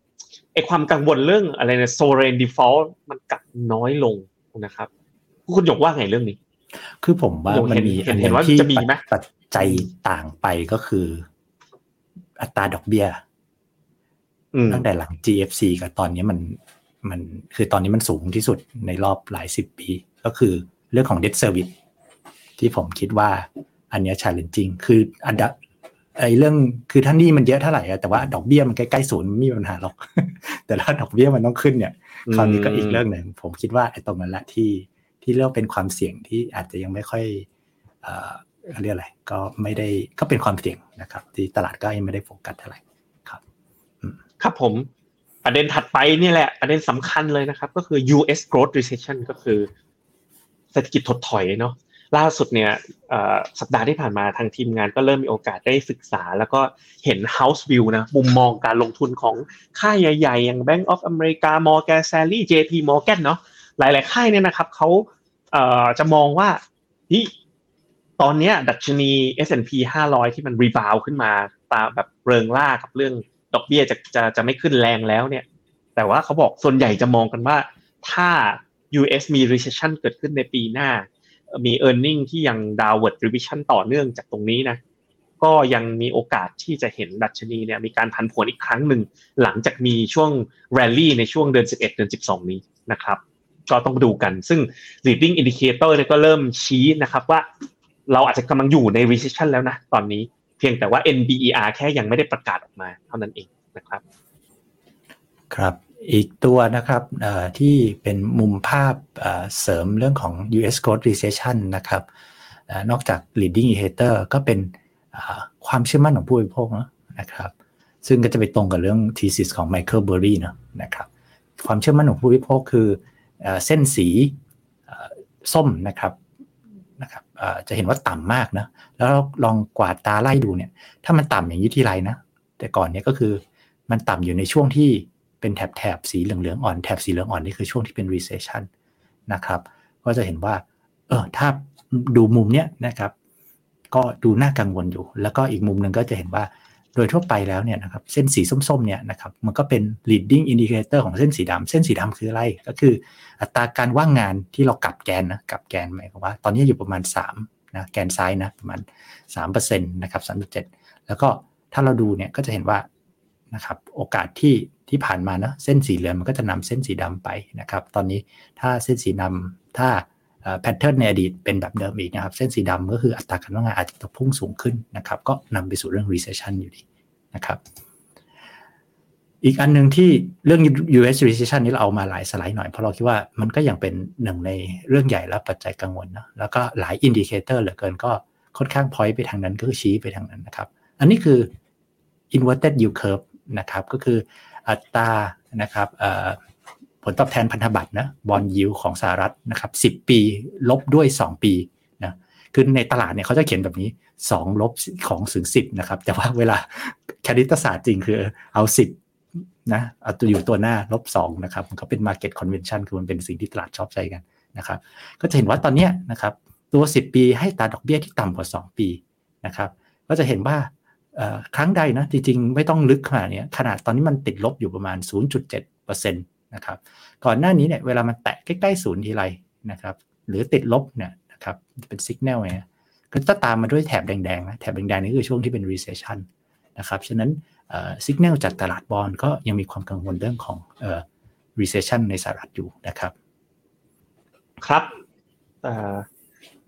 ไอความกังวลเรื่องอะไรนะโซเรนดีฟอลต์มันกลับน้อยลงนะครับคุณหยกว่าไงเรื่องนี้คือผมว่ามันมีอันนึงที่ปัจจัยต่างไปก็คืออัตราดอกเบี้ยตั้งแต่หลัง GFC กับตอนนี้มัน มันคือตอนนี้มันสูงที่สุดในรอบหลายสิบปีก็คือเรื่องของ debt service ที่ผมคิดว่าอันเนี้ย challenging คืออันดับไอ้เรื่องคือถ้าหนี้มันเยอะเท่าไหร่แต่ว่าดอกเบี้ยมันใกล้ๆศูนย์ไม่มีปัญหาหรอกแต่ถ้าดอกเบี้ยมันต้องขึ้นเนี่ยคราวนี้ก็อีกเรื่องนึงผมคิดว่าไอ้ตรงนั้นแหละที่เรียกเป็นความเสี่ยงที่อาจจะยังไม่ค่อยเรียกอะไรก็ไม่ได้ก็เป็นความเสี่ยงนะครับที่ตลาดก็ยังไม่ได้โฟกัสเท่าไหร่ครับครับผมประเด็นถัดไปนี่แหละประเด็นสำคัญเลยนะครับก็คือ US growth recession ก็คือเศรษฐกิจถดถอยเนาะล่าสุดเนี่ยสัปดาห์ที่ผ่านมาทางทีมงานก็เริ่มมีโอกาสได้ศึกษาแล้วก็เห็น House View นะมุมมองการลงทุนของค่ายใหญ่ๆอย่าง Bank of America Morgan Stanley JP Morgan เนาะหลายๆค่ายเนี่ยนะครับเขาจะมองว่าตอนนี้ดัชนี S&P 500ที่มันรีบาวขึ้นมาตาแบบเริงร่ากับเรื่องดอกเบี้ยจะไม่ขึ้นแรงแล้วเนี่ยแต่ว่าเขาบอกส่วนใหญ่จะมองกันว่าถ้า US มี recession เกิดขึ้นในปีหน้ามี earning ที่ยัง downward revision ต่อเนื่องจากตรงนี้นะก็ยังมีโอกาสที่จะเห็นดัชนีเนี่ยมีการผันผวนอีกครั้งหนึ่งหลังจากมีช่วง rally ในช่วงเดือน11เดือน12นี้นะครับก็ต้องดูกันซึ่ง leading indicator เนี่ยก็เริ่มชี้นะครับว่าเราอาจจะกำลังอยู่ใน recession แล้วนะตอนนี้เพียงแต่ว่า NBER แค่ยังไม่ได้ประกาศออกมาเท่านั้นเองนะครับครับอีกตัวนะครับที่เป็นมุมภาพเสริมเรื่องของ US growth recession นะครับนอกจาก leading indicator ก็เป็นความเชื่อมั่นของผู้บริโภคนะครับซึ่งก็จะไปตรงกับเรื่อง thesis ของ Michael Burry เนาะนะครับความเชื่อมั่นของผู้บริโภคคือเส้นสีส้มนะครับจะเห็นว่าต่ำมากนะแล้วลองกวาดตาไล่ดูเนี่ยถ้ามันต่ำอย่างนี้ทีไรนะแต่ก่อนเนี่ยก็คือมันต่ำอยู่ในช่วงที่เป็นแถบสีเหลืองๆอ่อนแถบสีเหลืองอ่อนนี่คือช่วงที่เป็น recession นะครับก็จะเห็นว่าถ้าดูมุมเนี้ยนะครับก็ดูน่ากังวลอยู่แล้วก็อีกมุมนึงก็จะเห็นว่าโดยทั่วไปแล้วเนี่ยนะครับเส้นสีส้มๆเนี่ยนะครับมันก็เป็น leading indicator ของเส้นสีดำเส้นสีดำคืออะไรก็คืออัตราการว่างงานที่เรากลับแกนนะกลับแกนหมายความว่าตอนนี้อยู่ประมาณ3นะแกนซ้ายนะประมาณ 3% นะครับ 3.7 แล้วก็ถ้าเราดูเนี่ยก็จะเห็นว่านะครับโอกาสที่ผ่านมานะเส้นสีเหลืองมันก็จะนำเส้นสีดำไปนะครับตอนนี้ถ้าเส้นสีดำถ้าแพทเทิร์นในอดีตเป็นแบบเดิมอีกนะครับเส้นสีดำก็คืออัตราการว่างงานอาจจะพุ่งสูงขึ้นนะครับก็นำไปสู่เรื่อง recession อยู่ดีนะครับอีกอันนึงที่เรื่อง US recession นี้เราเอามาหลายสไลด์หน่อยเพราะเราคิดว่ามันก็ยังเป็นหนึ่งในเรื่องใหญ่และปัจจัยกังวลนะแล้วก็หลายอินดิเคเตอร์เหลือเกินก็ค่อนข้าง point ไปทางนั้นก็คือชี้ไปทางนั้นนะครับอันนี้คือ inverted yield curve นะครับก็คืออัตรานะครับผลตอบแทนพันธบัตรนะบอนด์ยิลด์ของสหรัฐนะครับ10ปีลบด้วย2ปีนะคือในตลาดเนี่ยเขาจะเขียนแบบนี้2ลบของถึง10นะครับแต่ว่าเวลาคณิตศาสตร์จริงคือเอา10นะเอาตัวอยู่ตัวหน้าลบ2นะครับมันก็เป็น market convention คือมันเป็นสิ่งที่ตลาดชอบใช้กันนะครับก็จะเห็นว่าตอนเนี้ยนะครับตัว10ปีให้อัตราดอกเบี้ยที่ต่ำกว่า2ปีนะครับก็จะเห็นว่าครั้งใดนะจริงๆไม่ต้องลึกขนาดนี้ขนาดตอนนี้มันติดลบอยู่ประมาณ 0.7% นะครับก่อนหน้านี้เนี่ยเวลามันแตะใกล้ๆศูนย์ทีไรนะครับหรือติดลบเนี่ยนะครับเป็นสัญญาณไงก็จะตามมาด้วยแถบแดงๆนะแถบแดงๆนี่คือช่วงที่เป็น recession นะครับฉะนั้นสัญญาณจากตลาดบอนด์ก็ยังมีความกังวลเรื่องของrecession ในสหรัฐอยู่นะครับครับ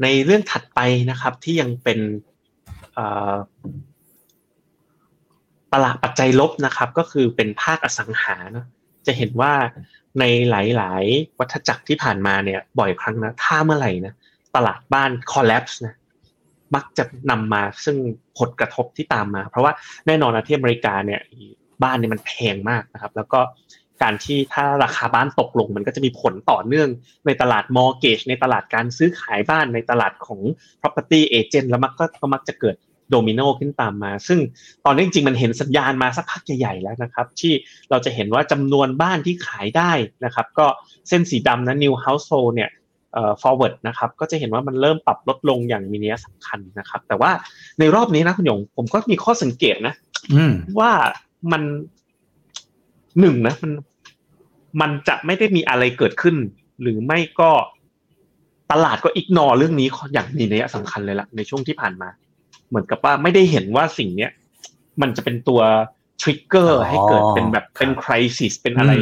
ในเรื่องถัดไปนะครับที่ยังเป็นปัจจัยลบนะครับก็คือเป็นภาคอสังหานะจะเห็นว่าในหลายๆวัฏจักรที่ผ่านมาเนี่ยบ่อยครั้งนะถ้าเมื่อไหร่นะตลาดบ้าน collapse นะมักจะนำมาซึ่งผลกระทบที่ตามมาเพราะว่าแน่นอนนะที่อเมริกาเนี่ยบ้านเนี่ยมันแพงมากนะครับแล้วก็การที่ถ้าราคาบ้านตกลงมันก็จะมีผลต่อเนื่องในตลาด mortgage ในตลาดการซื้อขายบ้านในตลาดของ property agent แล้วมักจะเกิดโดมิโนขึ้นตามมาซึ่งตอนนี้จริงๆมันเห็นสัญญาณมาสักพักใหญ่ๆแล้วนะครับที่เราจะเห็นว่าจำนวนบ้านที่ขายได้นะครับก็เส้นสีดำนะ New Household เนี่ยforward นะครับก็จะเห็นว่ามันเริ่มปรับลดลงอย่างมีนัยสำคัญนะครับแต่ว่าในรอบนี้นะคุณหยงผมก็มีข้อสังเกตนะว่ามัน1นะมันจะไม่ได้มีอะไรเกิดขึ้นหรือไม่ก็ตลาดก็อิกนอร์เรื่องนี้อย่างมีนัยสำคัญเลยล่ะในช่วงที่ผ่านมาเหมือนกับว่าไม่ได้เห็นว่าสิ่งนี้มันจะเป็นตัว ทริกเกอร์ให้เกิดเป็นแบบเป็นไครซิสเป็นอะไร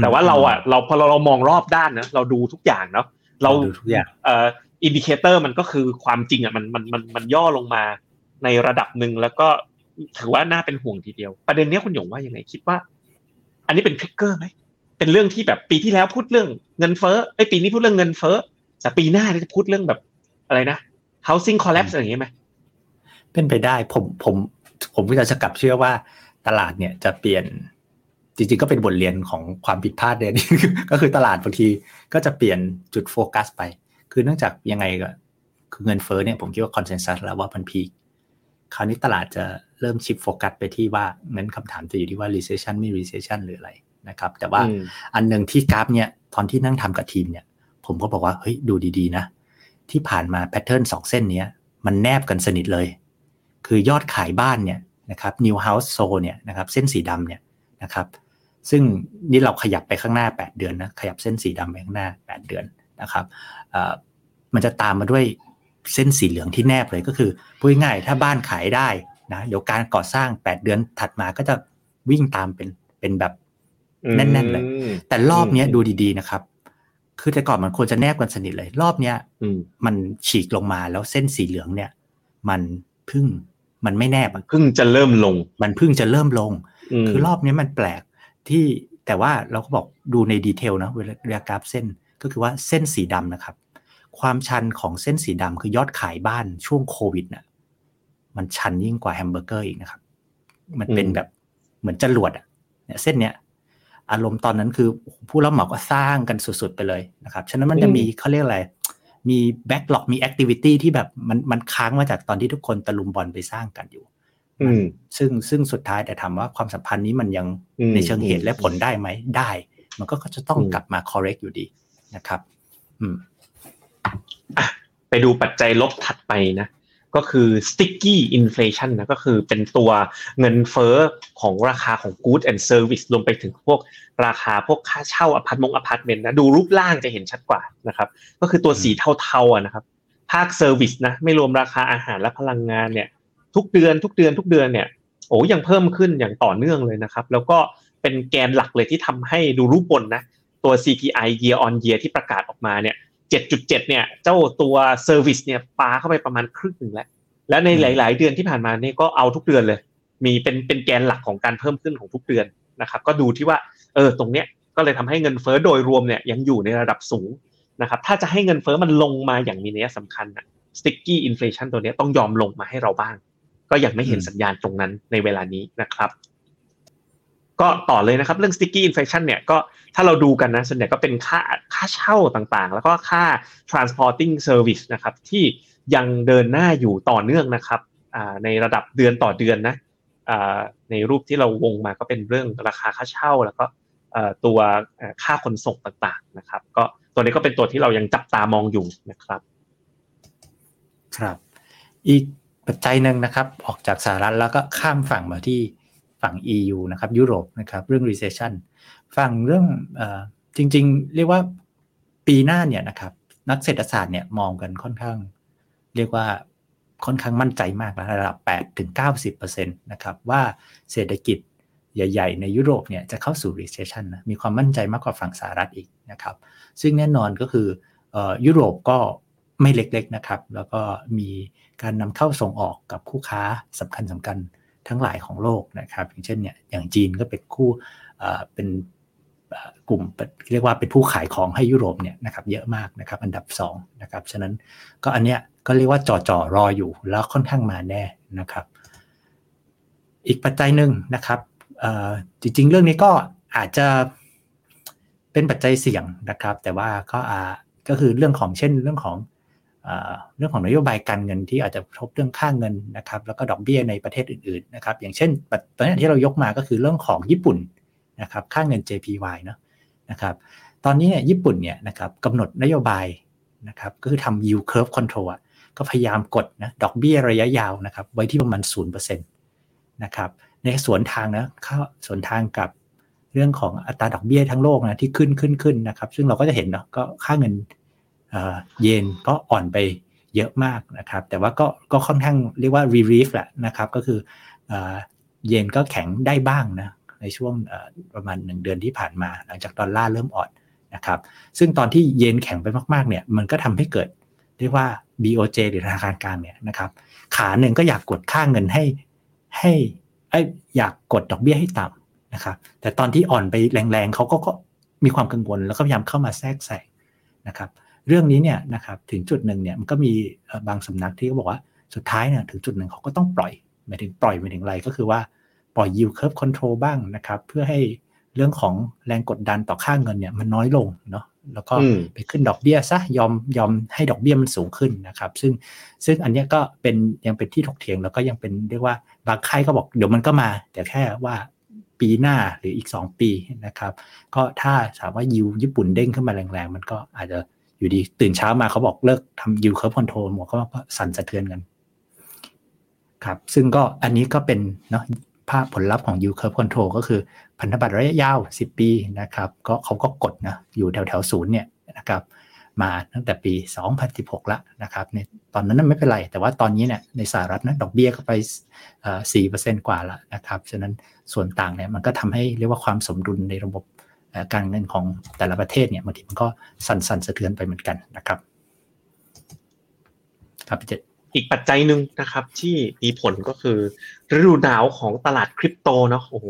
แต่ว่าเราอ่ะเราพอเรามองรอบด้านนะเราดูทุกอย่างเนาะเราอินดิเคเตอร์มันก็คือความจริงอ่ะมันย่อลงมาในระดับนึงแล้วก็ถือว่าน่าเป็นห่วงทีเดียวประเด็นนี้คุณหยงว่ายังไงคิดว่าอันนี้เป็นทริกเกอร์มั้ยเป็นเรื่องที่แบบปีที่แล้วพูดเรื่องเงินเฟ้อไอ้ปีนี้พูดเรื่องเงินเฟ้อแต่ปีหน้าจะพูดเรื่องแบบอะไรนะ housing collapse อะไรอย่างงี้มั้ยเป็นไปได้ผมก็จะกลับเชื่อว่าตลาดเนี่ยจะเปลี่ยนจริงๆก็เป็นบทเรียนของความผิดพลาดเนี่ยก็คือตลาดบางทีก็จะเปลี่ยนจุดโฟกัสไปคือเนื่องจากยังไงก็คือเงินเฟ้อเนี่ยผมคิดว่าคอนเซนแซสแล้วว่ามันพีคคราวนี้ตลาดจะเริ่มชิฟโฟกัสไปที่ว่างั้นคำถามจะอยู่ที่ว่า recession ไม่ recession หรืออะไรนะครับแต่ว่าอันนึงที่กราฟเนี่ยตอนที่นั่งทำกับทีมเนี่ยผมก็บอกว่าเฮ้ยดูดีๆนะที่ผ่านมาแพทเทิร์น2เส้นนี้มันแนบกันสนิทเลยคือยอดขายบ้านเนี่ยนะครับนิวเฮาส์โซเนี่ยนะครับเส้นสีดำเนี่ยนะครับซึ่งนี่เราขยับไปข้างหน้า8เดือนนะขยับเส้นสีดำไปข้างหน้า8เดือนนะครับมันจะตามมาด้วยเส้นสีเหลืองที่แนบเลยก็คือพูดง่ายๆถ้าบ้านขายได้นะเดี๋ยวการก่อสร้าง8เดือนถัดมาก็จะวิ่งตามเป็นแบบแน่นๆเลยแต่รอบนี้ดูดีๆนะครับคือแต่ก่อนมันควรจะแนบกันสนิทเลยรอบนี้มันฉีกลงมาแล้วเส้นสีเหลืองเนี่ยมันไม่แนบเพิ่งจะเริ่มลงมันเพิ่งจะเริ่มลงคือรอบนี้มันแปลกที่แต่ว่าเราก็บอกดูในดีเทลนะเรียกกราฟเส้นก็คือว่าเส้นสีดำนะครับความชันของเส้นสีดำคือยอดขายบ้านช่วงโควิดน่ะมันชันยิ่งกว่าแฮมเบอร์เกอร์อีกนะครับมันเป็นแบบเหมือนจรวดอ่ะเนี่ยเส้นเนี้ยอารมณ์ตอนนั้นคือผู้รับเหมาก็สร้างกันสุดๆไปเลยนะครับฉะนั้นมันจะมีเขาเรียกอะไรมีแบ็คล็อกมีแอคทิวิตี้ที่แบบมันค้างมาจากตอนที่ทุกคนตะลุมบอลไปสร้างกันอยู่ซึ่งสุดท้ายแต่ถามว่าความสัมพันธ์นี้มันยังในเชิงเหตุและผลได้ไหมได้มันก็จะต้องกลับมา correct อยู่ดีนะครับไปดูปัจจัยลบถัดไปนะก็คือ sticky inflation นะก็คือเป็นตัวเงินเฟ้อของราคาของ goods and service รวมไปถึงพวกราคาพวกค่าเช่าอพาร์ตเมนต์นะดูรูปร่างจะเห็นชัดกว่านะครับก็คือตัวสีเทาๆนะครับภาค service นะไม่รวมราคาอาหารและพลังงานเนี่ยทุกเดือนเนี่ยโอ้ยังเพิ่มขึ้นอย่างต่อเนื่องเลยนะครับแล้วก็เป็นแกนหลักเลยที่ทำให้ดูรูปบนนะตัว CPI year on year ที่ประกาศออกมาเนี่ย7.7 เนี่ยเจ้าตัวเซอร์วิสเนี่ยปาเข้าไปประมาณครึ่งนึงแล้วในหลายๆเดือนที่ผ่านมานี่ก็เอาทุกเดือนเลยมีเป็นแกนหลักของการเพิ่มขึ้นของทุกเดือนนะครับก็ดูที่ว่าตรงเนี้ยก็เลยทำให้เงินเฟ้อโดยรวมเนี่ยยังอยู่ในระดับสูงนะครับถ้าจะให้เงินเฟ้อมันลงมาอย่างมีนัยสำคัญนะสติ๊กกี้อินฟลักชันตัวเนี้ยต้องยอมลงมาให้เราบ้างก็ยังไม่เห็นสัญญาณตรงนั้นในเวลานี้นะครับก็ต่อเลยนะครับเรื่อง sticky inflation เนี่ยก็ถ้าเราดูกันนะส่วนใหญ่ก็เป็นค่าเช่าต่างๆแล้วก็ค่า transporting service นะครับที่ยังเดินหน้าอยู่ต่อเนื่องนะครับในระดับเดือนต่อเดือนนะในรูปที่เราวงมาก็เป็นเรื่องราคาค่าเช่าแล้วก็ตัวค่าขนส่งต่างๆนะครับก็ตัวนี้ก็เป็นตัวที่เรายังจับตามองอยู่นะครับครับอีกปัจจัยนึงนะครับออกจากสหรัฐแล้วก็ข้ามฝั่งมาที่ฝั่ง EU นะครับยุโรปนะครับเรื่อง recession ฝั่งเรื่องจริงๆเรียกว่าปีหน้าเนี่ยนะครับนักเศรษฐศาสตร์เนี่ยมองกันค่อนข้างเรียกว่าค่อนข้างมั่นใจมากระดับ 8-90% นะครับว่าเศรษฐกิจใหญ่ๆในยุโรปเนี่ยจะเข้าสู่ recession นะมีความมั่นใจมากกว่าฝั่งสหรัฐอีกนะครับซึ่งแน่นอนก็คือยุโรปก็ไม่เล็กๆนะครับแล้วก็มีการนำเข้าส่งออกกับคู่ค้าสำคัญทั้งหลายของโลกนะครับอย่างเช่นเนี่ยอย่างจีนก็เป็นคู่เป็นกลุ่มเรียกว่าเป็นผู้ขายของให้ยุโรปเนี่ยนะครับเยอะมากนะครับอันดับ2นะครับฉะนั้นก็อันเนี้ยก็เรียกว่าจ่อรออยู่แล้วค่อนข้างมาแน่นะครับอีกปัจจัยนึงนะครับจริงๆเรื่องนี้ก็อาจจะเป็นปัจจัยเสี่ยงนะครับแต่ว่าก็คือเรื่องของเช่นเรื่องของนโยบายการเงินที่อาจจะกระทบเรื่องค่าเงินนะครับแล้วก็ดอกเบี้ยในประเทศอื่นๆนะครับอย่างเช่นตอนนี้ที่เรายกมาก็คือเรื่องของญี่ปุ่นนะครับค่าเงิน JPY เนาะนะครับตอนนี้เนี่ยญี่ปุ่นเนี่ยนะครับกำหนดนโยบายนะครับก็คือทำ yield curve control ก็พยายามกดนะดอกเบี้ยระยะยาวนะครับไว้ที่ประมาณ 0% นะครับในสวนทางกับเรื่องของอัตราดอกเบี้ยทั้งโลกนะที่ขึ้นนะครับซึ่งเราก็จะเห็นเนาะก็ค่าเงินเยนก็อ่อนไปเยอะมากนะครับแต่ว่าก็ค่อนข้างเรียกว่า relief แหละนะครับก็คือ เยนก็แข็งได้บ้างนะในช่วงประมาณ1เดือนที่ผ่านมาหลังจากดอลลาร์เริ่มอ่อนนะครับซึ่งตอนที่เยนแข็งไปมากๆเนี่ยมันก็ทำให้เกิดเรียกว่า BOJ หรือธนาคารกลางเนี่ยนะครับขาหนึ่งก็อยากกดค่าเงินให้อยากกดดอกเบี้ยให้ต่ำนะครับแต่ตอนที่อ่อนไปแรงๆเขาก็มีความกังวลแล้วก็พยายามเข้ามาแทรกแซงนะครับเรื่องนี้เนี่ยนะครับถึงจุดหนึ่งเนี่ยมันก็มีบางสำนักที่ก็บอกว่าสุดท้ายเนี่ยถึงจุดหนึ่งเขาก็ต้องปล่อยหมายถึงอะไรก็คือว่าปล่อย yield curve control บ้างนะครับเพื่อให้เรื่องของแรงกดดันต่อค่าเงินเนี่ยมันน้อยลงเนาะแล้วก็ไปขึ้นดอกเบี้ยซะยอมให้ดอกเบี้ยมันสูงขึ้นนะครับซึ่งอันนี้ก็เป็นยังเป็นที่ถกเถียงแล้วก็ยังเป็นเรียกว่าบางค่ายก็บอกเดี๋ยวมันก็มาแต่แค่ว่าปีหน้าหรืออีก2ปีนะครับก็ถ้าถามว่ายิวญี่ปุ่นเด้งขึ้นมาแรงๆมันก็อาจจะอยู่ดีตื่นเช้ามาเขาบอกเลิกทำยิวเคิร์ฟคอนโทรลหมดก็สั่นสะเทือนกันครับซึ่งก็อันนี้ก็เป็นเนาะภาพผลลัพธ์ของ yield curve control ก็คือพันธบัตรระยะยาว10ปีนะครับก็เขาก็กดนะอยู่แถว0เนี่ยนะครับมาตั้งแต่ปี2016ละนะครับในตอนนั้นไม่เป็นไรแต่ว่าตอนนี้เนี่ยในสหรัฐนะดอกเบี้ยก็ไป4% กว่าละนะครับฉะนั้นส่วนต่างเนี่ยมันก็ทำให้เรียกว่าความสมดุลในระบบการเงินของแต่ละประเทศเนี่ยบางทีมันก็สั่นสะเทือนไปเหมือนกันนะครับครับพี่เจอีกปัจจัยหนึ่งนะครับที่มีผลก็คือฤดูหนาวของตลาดคริปโตเนาะโอ้โห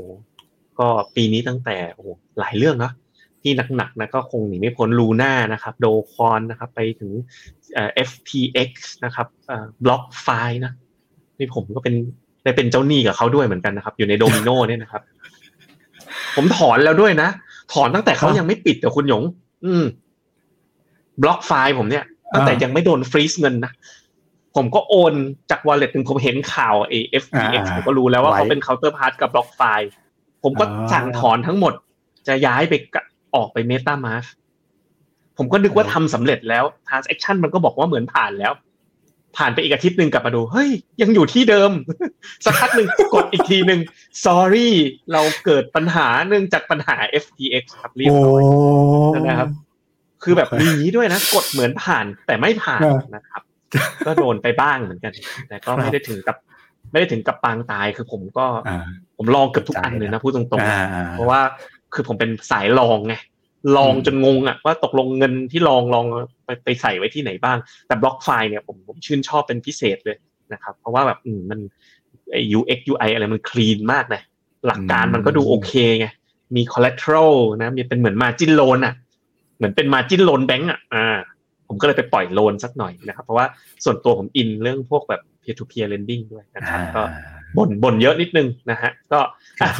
ก็ปีนี้ตั้งแต่โอ้โหหลายเรื่องเนาะที่หนักๆนะก็คงหนีไม่พ้น Luna นะครับโดคอนนะครับไปถึงFTX นะครับBlockFi นะนี่ผมก็ได้เป็นเจ้าหนี้กับเขาด้วยเหมือนกันนะครับอยู่ในโดมิโนเนี่ยนะครับผมถอนแล้วด้วยนะถอนตั้งแต่เขายังไม่ปิดแต่คุณหยงBlockFi ผมเนี่ยตั้งแต่ยังไม่โดนฟรีซเงินนะผมก็โอนจาก wallet นึงผมเห็นข่าวไอ้ FTX ผมก็รู้แล้วว่าเขาเป็น counterpart กับ BlockFi ผมก็สั่งถอนทั้งหมดจะย้ายไปออกไป MetaMask ผมก็นึกว่าทำสำเร็จแล้ว transaction มันก็บอกว่าเหมือนผ่านแล้วผ่านไปอีกอาทิตย์นึงกลับมาดูเฮ้ยยังอยู่ที่เดิมสักพักนึงกดอีกทีนึง sorry เราเกิดปัญหาเนื่องจากปัญหา FTX ครับเรียบร้อยนะครับคือแบบมีด้วยนะกดเหมือนผ่านแต่ไม่ผ่านนะครับก็โดนไปบ้างเหมือนกันแต่ก็ไม่ได้ถึงกับปางตายคือผมลองเกือบทุกอันเลยนะพูดตรงๆเพราะว่าคือผมเป็นสายลองไงลองจนงงอ่ะว่าตกลงเงินที่ลองไปใส่ไว้ที่ไหนบ้างแต่บล็อกไฟล์เนี่ยผมชื่นชอบเป็นพิเศษเลยนะครับเพราะว่าแบบมัน UX UI อะไรมันคลีนมากนะหลักการมันก็ดูโอเคไงมี collateral นะมีเป็นเหมือน margin loan อ่ะเหมือนเป็น margin loan bank อ่ะผมก็เลยไปปล่อยโลนสักหน่อยนะครับเพราะว่าส่วนตัวผมอินเรื่องพวกแบบ peer to peer lending ด้วยนะครับก็บ่นเยอะนิดนึงนะฮะก็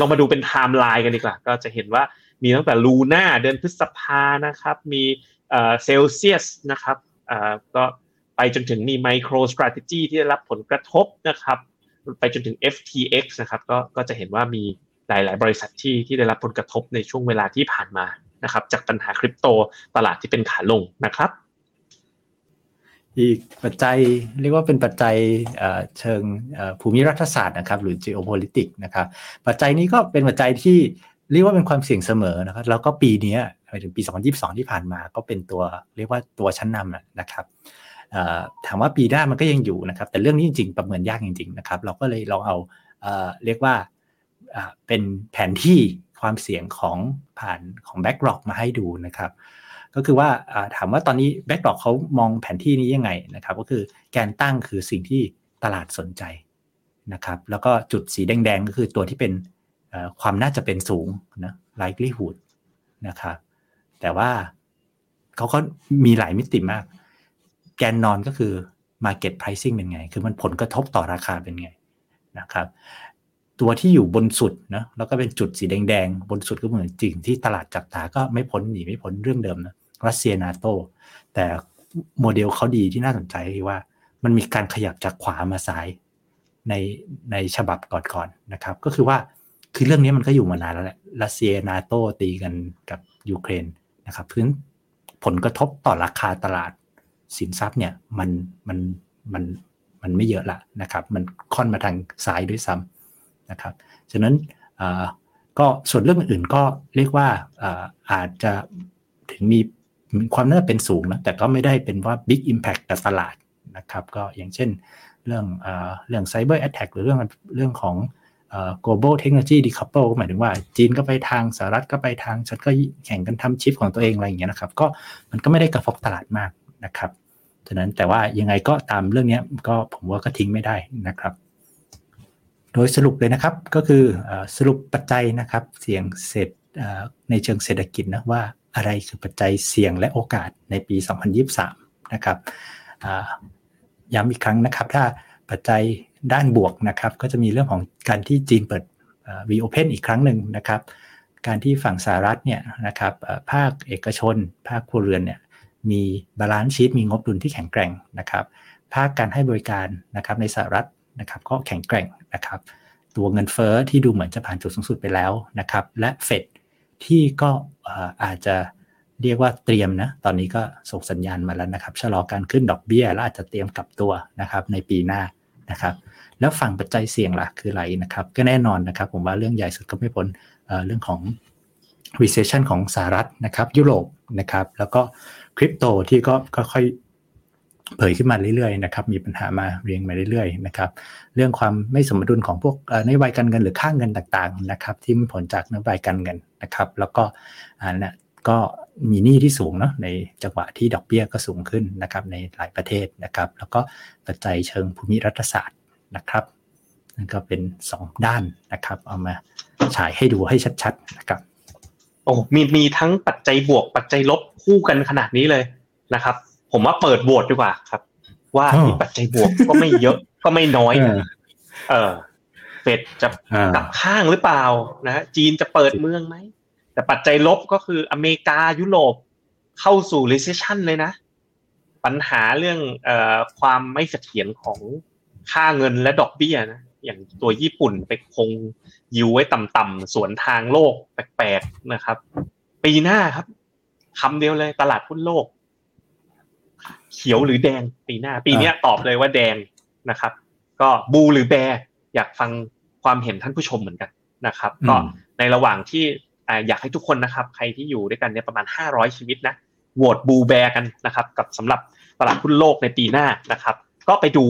ลองมาดูเป็นไทม์ไลน์กันดีกว่าก็จะเห็นว่ามีตั้งแต่ Luna เดือนพฤษภานะครับมีCelsius นะครับก็ไปจนถึงมี MicroStrategy ที่ได้รับผลกระทบนะครับไปจนถึง FTX นะครับก็จะเห็นว่ามีหลายๆบริษัทที่ได้รับผลกระทบในช่วงเวลาที่ผ่านมานะครับจากปัญหาคริปโตตลาดที่เป็นขาลงนะครับอีกปัจจัยเรียกว่าเป็นปัจจัยเชิงภูมิรัฐศาสตร์นะครับหรือ geopolitics นะครับปัจจัยนี้ก็เป็นปัจจัยที่เรียกว่าเป็นความเสี่ยงเสมอนะครับแล้วก็ปีนี้ไปถึงปี2022ที่ผ่านมาก็เป็นตัวเรียกว่าตัวชั้นนำนะครับถามว่าปีหน้ามันก็ยังอยู่นะครับแต่เรื่องนี้จริงๆประเมินยากจริงๆนะครับเราก็เลยลองเอาเรียกว่าเป็นแผนที่ความเสี่ยงของผ่านของ BlackRock มาให้ดูนะครับก็คือว่าถามว่าตอนนี้ BlackRock เขามองแผนที่นี้ยังไงนะครับก็คือแกนตั้งคือสิ่งที่ตลาดสนใจนะครับแล้วก็จุดสีแดงๆก็คือตัวที่เป็นความน่าจะเป็นสูงนะ likelihood นะครับแต่ว่าเขาก็มีหลายมิติมากแกนนอนก็คือ market pricing เป็นไงคือมันผลกระทบต่อราคาเป็นไงนะครับตัวที่อยู่บนสุดนะแล้วก็เป็นจุดสีแดงๆบนสุดก็เหมือนจริงที่ตลาดจับตาก็ไม่พ้นหนีไม่พ้นเรื่องเดิมนะรัสเซีย NATO แต่โมเดลเขาดีที่น่าสนใจคือว่ามันมีการขยับจากขวามาซ้ายในฉบับก่อนๆนะครับก็คือว่าคือเรื่องนี้มันก็อยู่มานานแล้วแหละรัสเซีย NATO ตีกันกับยูเครนนะครับพื้นผลกระทบต่อราคาตลาดสินทรัพย์เนี่ยมันไม่เยอะละนะครับมันค่อนมาทางซ้ายด้วยซ้ำนะครับฉะนั้นก็ส่วนเรื่องอื่นๆก็เรียกว่าอาจจะถึงมีความน่าเป็นสูงนะแต่ก็ไม่ได้เป็นว่า Big Impact กับตลาดนะครับก็อย่างเช่นเรื่องCyber Attack หรือเรื่องของ global technology decouple หมายถึงว่าจีนก็ไปทางสหรัฐก็ไปทางฉันก็แข่งกันทำชิปของตัวเองอะไรอย่างเงี้ยนะครับก็มันก็ไม่ได้กระทบตลาดมากนะครับฉะนั้นแต่ว่ายังไงก็ตามเรื่องนี้ก็ผมว่าก็ทิ้งไม่ได้นะครับโดยสรุปเลยนะครับก็คือสรุปปัจจัยนะครับเสี่ยงเศรษฐในเชิงเศรษฐกิจนะว่าอะไรคือปัจจัยเสี่ยงและโอกาสในปี2023นะครับย้ำอีกครั้งนะครับถ้าปัจจัยด้านบวกนะครับก็จะมีเรื่องของการที่จีนเปิด reopen อีกครั้งหนึ่งนะครับการที่ฝั่งสหรัฐเนี่ยนะครับภาคเอกชนภาคครัวเรือนเนี่ยมี balance sheet มีงบดุลที่แข็งแกร่งนะครับภาคการให้บริการนะครับในสหรัฐนะครับก็แข็งแกร่งนะครับตัวเงินเฟ้อที่ดูเหมือนจะผ่านจุดสูงสุดไปแล้วนะครับและเฟดที่ก็อาจจะเรียกว่าเตรียมนะตอนนี้ก็ส่งสัญญาณมาแล้วนะครับชะลอการขึ้นดอกเบี้ยและอาจจะเตรียมกลับตัวนะครับในปีหน้านะครับแล้วฝั่งปัจจัยเสี่ยงล่ะคืออะไรนะครับก็แน่นอนนะครับผมว่าเรื่องใหญ่สุดก็ไม่พ้นเรื่องของ recession ของสหรัฐนะครับยุโรปนะครับแล้วก็คริปโตที่ก็ค่อยเผยขึ้นมาเรื่อยๆนะครับมีปัญหามาเรียงมาเรื่อยๆนะครับเรื่องความไม่สมดุลของพวกนโยบายการเงินหรือค่าเงินต่างๆนะครับที่มีผลจากนโยบายการเงินนะครับแล้วก็นะก็มีหนี้ที่สูงเนาะในจังหวะที่ดอกเบี้ยก็สูงขึ้นนะครับในหลายประเทศนะครับแล้วก็ปัจจัยเชิงภูมิรัฐศาสตร์นะครับนั่นก็เป็น2ด้านนะครับเอามาฉายให้ดูให้ชัดๆนะครับโอ้มีทั้งปัจจัยบวกปัจจัยลบคู่กันขนาดนี้เลยนะครับผมว่าเปิดโหวตดีกว่าครับว่ามีปัจจัยบวกก็ไม่เยอะก็ไม่น้อยเฟดจะกลับข้างหรือเปล่านะจีนจะเปิดเมืองไหมแต่ปัจจัยลบก็คืออเมริกายุโรปเข้าสู่ recession เลยนะปัญหาเรื่องความไม่เสถียรของค่าเงินและดอกเบี้ยนะอย่างตัวญี่ปุ่นไปคงยิวไว้ต่ำๆสวนทางโลกแปลกๆนะครับปีหน้าครับคำเดียวเลยตลาดหุ้นโลกเขียวหรือแดงปีหน้าปีนี้ตอบเลยว่าแดงนะครับก็บูหรือแบอยากฟังความเห็นท่านผู้ชมเหมือนกันนะครับก็ในระหว่างที่อยากให้ทุกคนนะครับใครที่อยู่ด้วยกันเนี่ยประมาณ500ชีวิตนะโหวตบูแบกันนะครับกับสำหรับตลาดหุ้นโลกในปีหน้านะครับก็ไปดู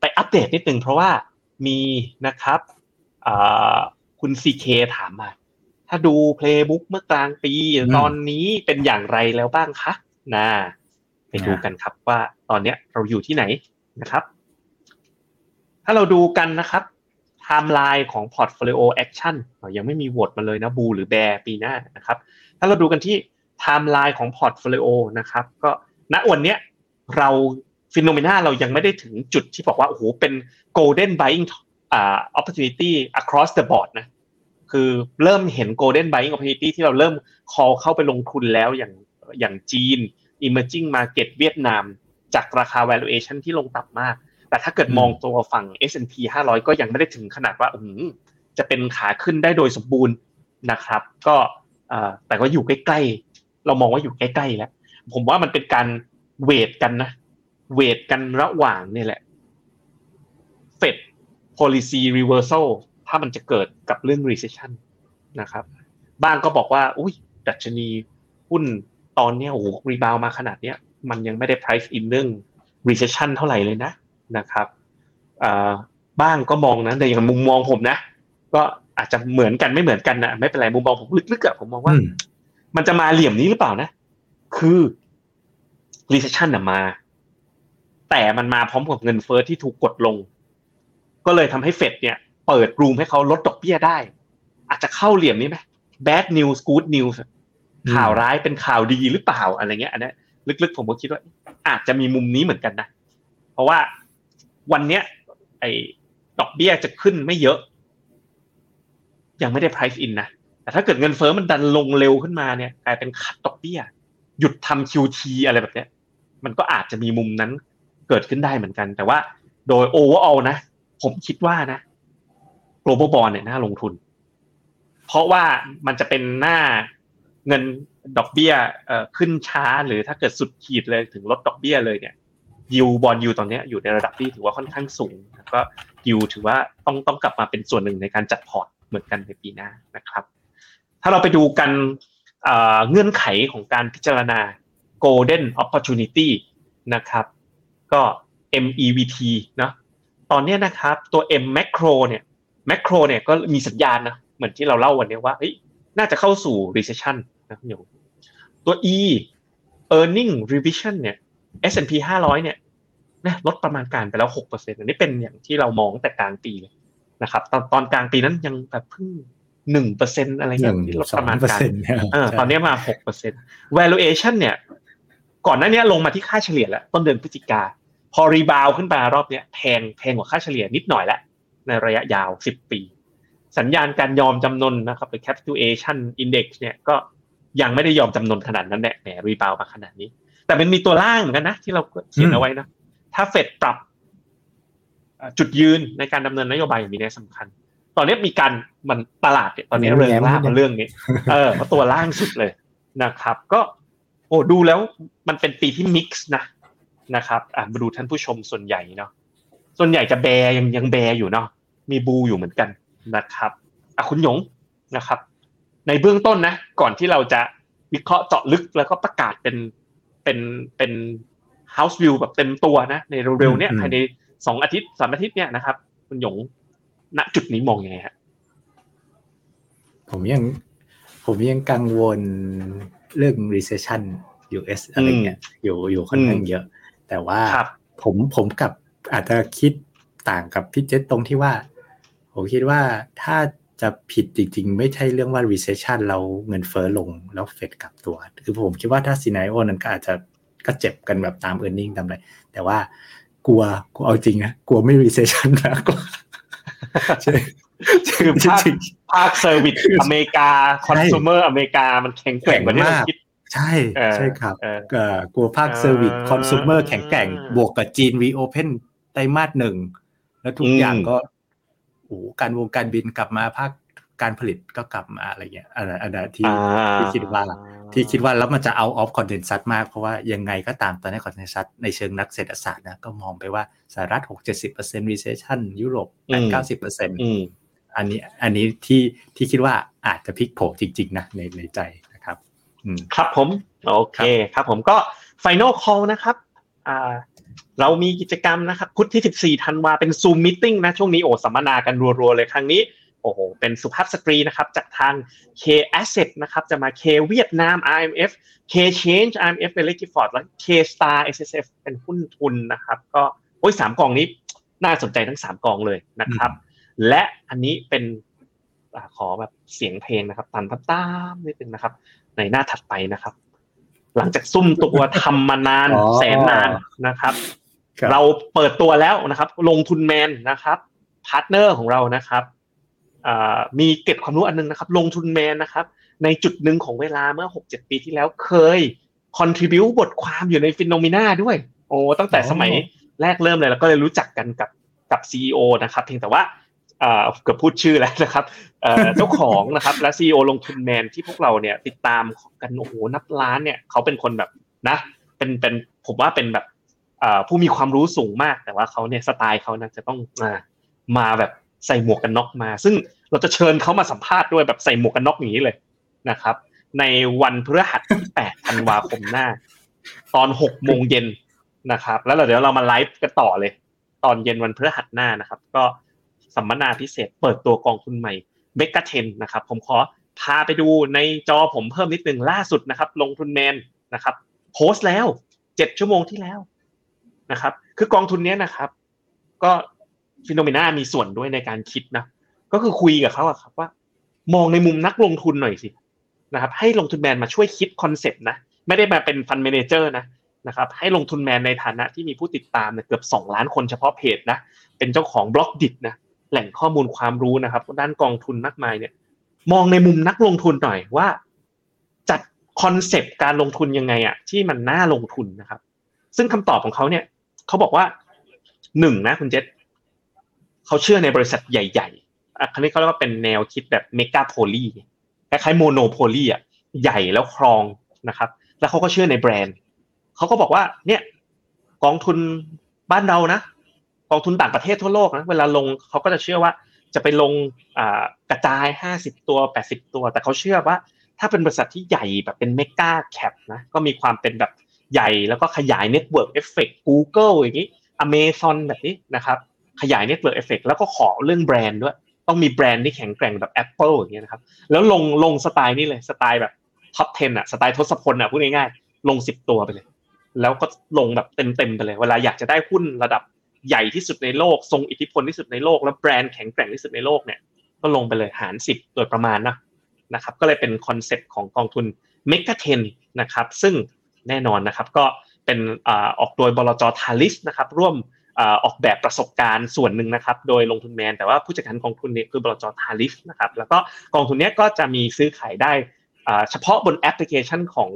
ไปอัปเดตนิดนึงเพราะว่ามีนะครับคุณ CK ถามมาถ้าดูเพลย์บุ๊กเมื่อกลางปีตอนนี้เป็นอย่างไรแล้วบ้างคะนะไปดูกันครับว่าตอนนี้เราอยู่ที่ไหนนะครับถ้าเราดูกันนะครับไทม์ไลน์ของ portfolio action ยังไม่มีโหวตมาเลยนะบูหรือแบปีหน้านะครับถ้าเราดูกันที่ไทม์ไลน์ของ portfolio นะครับก็ณวันนี้เรา Phenomena เรายังไม่ได้ถึงจุดที่บอกว่าโอ้โหเป็น golden buying opportunity across the board นะคือเริ่มเห็น golden buying opportunity ที่เราเริ่ม call เข้าไปลงทุนแล้วอย่างจีนEmerging Market เวียดนามจากราคา valuation ที่ลงต่ำมากแต่ถ้าเกิดมองตัวฝั่ง S&P 500ก็ยังไม่ได้ถึงขนาดว่าจะเป็นขาขึ้นได้โดยสมบูรณ์นะครับก็แต่ก็อยู่ใกล้ๆเรามองว่าอยู่ใกล้ๆแล้วผมว่ามันเป็นการเวทกันนะเวทกันระหว่างนี่แหละ Fed policy reversal ถ้ามันจะเกิดกับเรื่อง recession นะครับบ้างก็บอกว่าอุ๊ยดัชนีหุ้นตอนนี้โอ้โหรีบาวมาขนาดนี้มันยังไม่ได้ price in เรื่อง recession เท่าไหร่เลยนะครับบ้างก็มองนะแต่อย่างมุมมองผมนะก็อาจจะเหมือนกันไม่เหมือนกันนะไม่เป็นไรมุมมองผมลึกๆผมมองว่ามันจะมาเหลี่ยมนี้หรือเปล่านะคือ recession น่ะมาแต่มันมาพร้อมกับเงินเฟ้อที่ถูกกดลงก็เลยทำให้ Fed เนี่ยเปิดรูมให้เขาลดดอกเบี้ยได้อาจจะเข้าเหลี่ยมนี้มั้ย bad news good newsข่าวร้ายเป็นข่าวดีหรือเปล่าอะไรเงี้ยอันนี้ลึกๆผมก็คิดว่าอาจจะมีมุมนี้เหมือนกันนะเพราะว่าวันเนี้ยไอ้ดอกเบี้ยจะขึ้นไม่เยอะยังไม่ได้ price in นะแต่ถ้าเกิดเงินเฟ้อมันดันลงเร็วขึ้นมาเนี่ยกลายเป็นคัดดอกเบี้ยหยุดทำ QT อะไรแบบเนี้ยมันก็อาจจะมีมุมนั้นเกิดขึ้นได้เหมือนกันแต่ว่าโดย overall นะผมคิดว่านะ global bond เนี่ยน่าลงทุนเพราะว่ามันจะเป็นหน้าเงินดอกเบี้ยขึ้นช้าหรือถ้าเกิดสุดขีดเลยถึงลดดอกเบี้ยเลยเนี่ยยิวบอนด์ยิวตอนนี้อยู่ในระดับที่ถือว่าค่อนข้างสูงแล้วก็ยิวถือว่าต้องกลับมาเป็นส่วนหนึ่งในการจัดพอร์ตเหมือนกันในปีหน้านะครับถ้าเราไปดูกันเงื่อนไขของการพิจารณา Golden Opportunity นะครับก็ MEVT เนาะตอนนี้นะครับตัว M Macro เนี่ย แมคโครเนี่ยก็มีสัญญาณนะเหมือนที่เราเล่าวันนี้ว่าน่าจะเข้าสู่ recession นะคุณโยมตัว E earning revision เนี่ย S&P 500เนี่ยนะลดประมาณการไปแล้ว 6% อันนี้เป็นอย่างที่เรามองแต่กลางปีเลยนะครับตอนกลางปีนั้นยังแบบเพิ่ง 1% อะไรอย่างที่ลดประมาณการตอนนี้มา 6% valuation เนี่ยก่อนหน้านี้ลงมาที่ค่าเฉลี่ยแล้วต้นเดือนพฤศจิกาพอรีบาวขึ้นมารอบนี้แพงกว่าค่าเฉลี่ยนิดหน่อยแล้วในระยะยาว10ปีสัญญาณการยอมจำนนนะครับหรือ capitulation index เนี่ยก็ยังไม่ได้ยอมจำนนขนาดนั้นแหละแหมรีบาวมาขนาดนี้แต่มันมีตัวล่างเหมือนกันนะที่เราเขียนเอาไว้นะถ้าเฟดปรับจุดยืนในการดำเนินนโยบายอย่างมีนัยสำคัญตอนนี้มีการมันตลาดเนี่ยตอนนี้เริ่มล่ามาเรื่องนี้เพราะตัวล่างสุดเลยนะครับก็โอ้ดูแล้วมันเป็นปีที่มิกซ์นะครับมาดูท่านผู้ชมส่วนใหญ่เนาะส่วนใหญ่จะแบร์ยังแบร์อยู่เนาะมีบูอยู่เหมือนกันนะครับคุณหยงนะครับในเบื้องต้นนะก่อนที่เราจะวิเคราะห์เจาะลึกแล้วก็ประกาศเป็น house view แบบเต็มตัวนะในเร็วๆเนี้ยภายใน2อาทิตย์3อาทิตย์เนี้ยนะครับคุณหยงณจุดนี้มองยังไงฮะผมยังกังวลเรื่อง recession US อะไรเงี้ยอยู่ค่อนข้างเยอะแต่ว่าผมกับอาจจะคิดต่างกับพี่เจษตรงที่ว่าผมคิดว่าถ้าจะผิดจริงๆไม่ใช่เรื่องว่า recession เราเงินเฟ้อลงแล้วเฟดกลับตัวคือผมคิดว่าถ้า scenario นั้นก็อาจจะก็เจ็บกันแบบตาม earning ตามอะไรแต่ว่ากลัวเอาจริงนะกลัวไม่ recession มากกว่าคือภาค service อเมริกา consumer อเมริกามันแข็งแกร่งกว่าที่เราคิดใช่ครับกลัวภาคเซอร์วิสคอน sumer แข็งแกร่งบวกกับจีน Reopen ไตรมาส1แล้วทุกอย่างก็โอ้การวงการบินกลับมาภาคการผลิตก็กลับมาอะไรเงี้ยอันที่คิดว่าแล้วมันจะเอาออฟคอนเซนซัสมากเพราะว่ายังไงก็ตามตอนนี้คอนเซนซัสในเชิงนักเศรษฐศาสตร์นะก็มองไปว่าสหรัฐ 6-70% recession ยุโรป 8-90% อันนี้ที่คิดว่าอาจจะพลิกโผจริงๆนะในใจครับผมโอเคครับผมก็ Final Call นะครับเรามีกิจกรรมนะครับพุธที่14ธันวาเป็น Zoom Meeting นะช่วงนี้โอ้สัมมนากันรัวๆเลยครั้งนี้โอ้โหเป็นสุภาพสตรีนะครับจากทาง K Asset นะครับจะมา K Vietnam IMF K Change IMF เป็น Legiforce และ K Star Asset เป็นหุ้นทุนนะครับก็โอ้ย3กองนี้น่าสนใจทั้ง3กองเลยนะครับและอันนี้เป็นขอแบบเสียงเพลงนะครับตามนิดนึงนะครับในหน้าถัดไปนะครับหลังจากซุ่มตัวทำมานานแสนนานนะครับเราเปิดตัวแล้วนะครับลงทุนแมนนะครับพาร์ทเนอร์ของเรานะครับมีเก็บความรู้อันนึงนะครับลงทุนแมนนะครับในจุดหนึ่งของเวลาเมื่อ 6-7 ปีที่แล้วเคย contribute บทความอยู่ใน Phenomena ด้วยโอ้ตั้งแต่สมัยแรกเริ่มเลยแล้วก็เลยรู้จักกันกับ CEO นะครับเพียงแต่ว่าเกือบพูดชื่อแล้วนะครับเจ้าของนะครับและ CEO ลงทุนแมนที่พวกเราเนี่ยติดตามกันโอ้โหนับล้านเนี่ยเขาเป็นคนแบบนะเป็นผมว่าเป็นแบบผู้มีความรู้สูงมากแต่ว่าเขาเนี่ยสไตล์เขานะจะต้องมาแบบใส่หมวกกันน็อกมาซึ่งเราจะเชิญเขามาสัมภาษณ์ด้วยแบบใส่หมวกกันน็อกอย่างนี้เลยนะครับในวันพฤหัสบดีที่8ธันวาคมหน้าตอน 18:00 นนะครับแล้วเดี๋ยวเรามาไลฟ์กันต่อเลยตอนเย็นวันพฤหัสหน้านะครับก็สัมมนาพิเศษเปิดตัวกองทุนใหม่เมกะเทนนะครับผมขอพาไปดูในจอผมเพิ่มนิดนึงล่าสุดนะครับลงทุนแมนนะครับโพสต์แล้ว7ชั่วโมงที่แล้วนะครับคือกองทุนนี้นะครับก็Phenomenaมีส่วนด้วยในการคิดนะก็คือคุยกับเขาครับว่ามองในมุมนักลงทุนหน่อยสินะครับให้ลงทุนแมนมาช่วยคิดคอนเซ็ปต์นะไม่ได้มาเป็นฟันเมเนเจอร์นะครับให้ลงทุนแมนในฐานะที่มีผู้ติดตามเกือบ2ล้านคนเฉพาะเพจนะเป็นเจ้าของบล็อกดิบนะแหล่งข้อมูลความรู้นะครับด้านกองทุนมากมายเนี่ยมองในมุมนักลงทุนหน่อยว่าจัดคอนเซปต์การลงทุนยังไงอ่ะที่มันน่าลงทุนนะครับซึ่งคำตอบของเขาเนี่ยเขาบอกว่า1นะคุณเจษเขาเชื่อในบริษัทใหญ่ๆอันนี้เขาเรียกว่าเป็นแนวคิดแบบเมกาโพลีคล้ายๆโมโนโพลีอ่ะใหญ่แล้วครองนะครับแล้วเขาก็เชื่อในแบรนด์เขาก็บอกว่าเนี่ยกองทุนบ้านเรานะกองทุนต่างประเทศทั่วโลกนะเวลาลงเขาก็จะเชื่อว่าจะไปลงกระจาย50ตัว80ตัวแต่เขาเชื่อว่าถ้าเป็นบริษัทที่ใหญ่แบบเป็นเมกะแคปนะก็มีความเป็นแบบใหญ่แล้วก็ขยายเน็ตเวิร์คเอฟเฟค Google อย่างนี้ Amazon แบบนี้นะครับขยายเน็ตเวิร์คเอฟเฟคแล้วก็ขอเรื่องแบรนด์ด้วย ต้องมีแบรนด์ที่แข็งแกร่งแบบ Apple อย่างเงี้ยนะครับแล้วลงสไตล์นี่เลยสไตล์แบบท็อป10อ่ะสไตล์ทศพลอ่ะพูดง่ายๆลง10ตัวไปเลยแล้วก็ลงแบบเต็มๆไปเลยเวลาอยากจะได้หุ้นระดับใหญ่ที่สุดในโลกทรงอิทธิพลที่สุดในโลกและแบรนด์แข็งแกร่งที่สุดในโลกเนี่ยก็ลงไปเลยหาร10โดยประมาณนะครับก็เลยเป็นคอนเซ็ปต์ของกองทุนเมกะเทนนะครับซึ่งแน่นอนนะครับก็เป็นออกโดยบลจ.ทาลิสนะครับร่วมออกแบบประสบการณ์ส่วนหนึ่งนะครับโดยลงทุนแมนแต่ว่าผู้จัดการกองทุนเนี่ยคือบลจ.ทาลิสนะครับแล้วก็กองทุนเนี้ยก็จะมีซื้อขายได้เฉพาะบนแอปพลิเคชันของ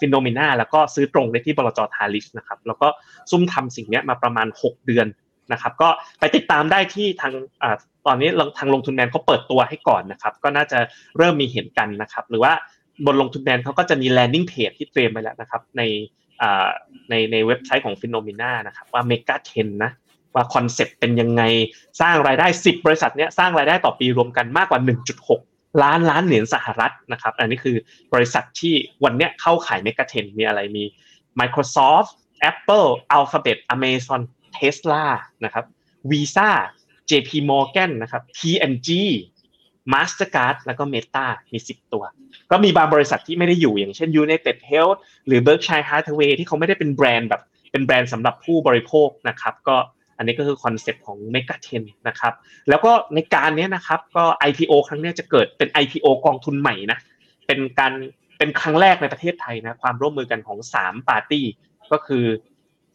Finnomena แล้วก็ซื้อตรงได้ที่บลจ.ทาลิสนะครับแล้วก็ซุ่มทำสิ่งนี้มาประมาณ6เดือนนะครับก็ไปติดตามได้ที่ทางตอนนี้ทางลงทุนแมนเขาเปิดตัวให้ก่อนนะครับก็น่าจะเริ่มมีเห็นกันนะครับหรือว่าบนลงทุนแมนเขาก็จะมี landing page ที่เตรียมไว้แล้วนะครับในเว็บไซต์ของ Phenomena นะครับว่า Mega Trend นะว่าคอนเซ็ปต์เป็นยังไงสร้างรายได้10บริษัทเนี้ยสร้างรายได้ต่อปีรวมกันมากกว่า 1.6 ล้านเหรียญสหรัฐนะครับอันนี้คือบริษัทที่วันเนี้ยเข้าขาย Mega Trend มีอะไรมี Microsoft Apple Alphabet Amazon Tesla นะครับ Visa JP Morgan นะครับ P&G Mastercard แล้วก็ Meta มี10ตัวก็มีบางบริษัทที่ไม่ได้อยู่อย่างเช่น United Health หรือ Berkshire Hathaway ที่เขาไม่ได้เป็นแบรนด์แบบเป็นแบรนด์สำหรับผู้บริโภคนะครับก็อันนี้ก็คือคอนเซ็ปต์ของ Mega Trend นะครับแล้วก็ในการนี้นะครับก็ IPO ครั้งนี้จะเกิดเป็น IPO กองทุนใหม่นะเป็นครั้งแรกในประเทศไทยนะความร่วมมือกันของ3ปาร์ตี้ก็คือ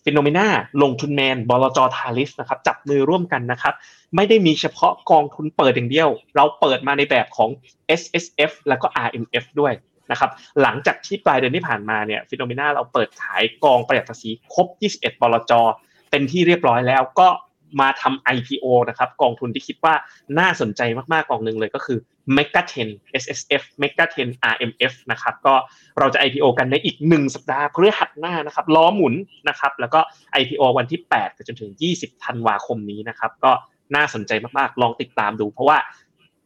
Phenomena ลงทุนแมนบลจ.ทาลิสนะครับจับมือร่วมกันนะครับไม่ได้มีเฉพาะกองทุนเปิดอย่างเดียวเราเปิดมาในแบบของ SSF แล้วก็ RMF ด้วยนะครับหลังจากที่ปลายเดือนที่ผ่านมาเนี่ย Phenomena เราเปิดขายกองประหยัดภาษีครบ21บลจ.เป็นที่เรียบร้อยแล้วก็มาทำ IPO นะครับกองทุนที่คิดว่าน่าสนใจมากๆกองนึงเลยก็คือ Mega 10 SSF Mega 10 RMF นะครับก็เราจะ IPO กันในอีก1สัปดาห์พฤหัสหน้านะครับล้อหมุนนะครับแล้วก็ IPO วันที่8จนถึง20ธันวาคมนี้นะครับก็น่าสนใจมากๆลองติดตามดูเพราะว่า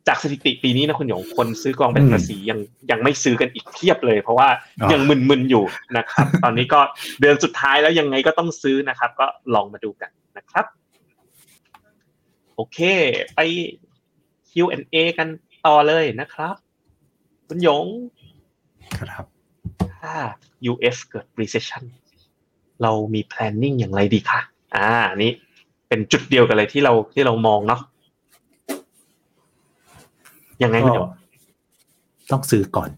จากสถิติปีนี้นะคุณหยงคนซื้อกองเป็นภาษียังไม่ซื้อกันอีกเทียบเลยเพราะว่ายังมึนๆอยู่นะครับตอนนี้ก็เดือนสุดท้ายแล้วยังไงก็ต้องซื้อนะครับก็ลองมาดูกันนะครับโอเคไป Q&A กันต่อเลยนะครับคุณหยงครับถ้า US เกิด recession เรามี planning อย่างไรดีคะนี่เป็นจุดเดียวกันเลยที่เรามองเนาะยังไงคุณหยงต้องซื้อก่อน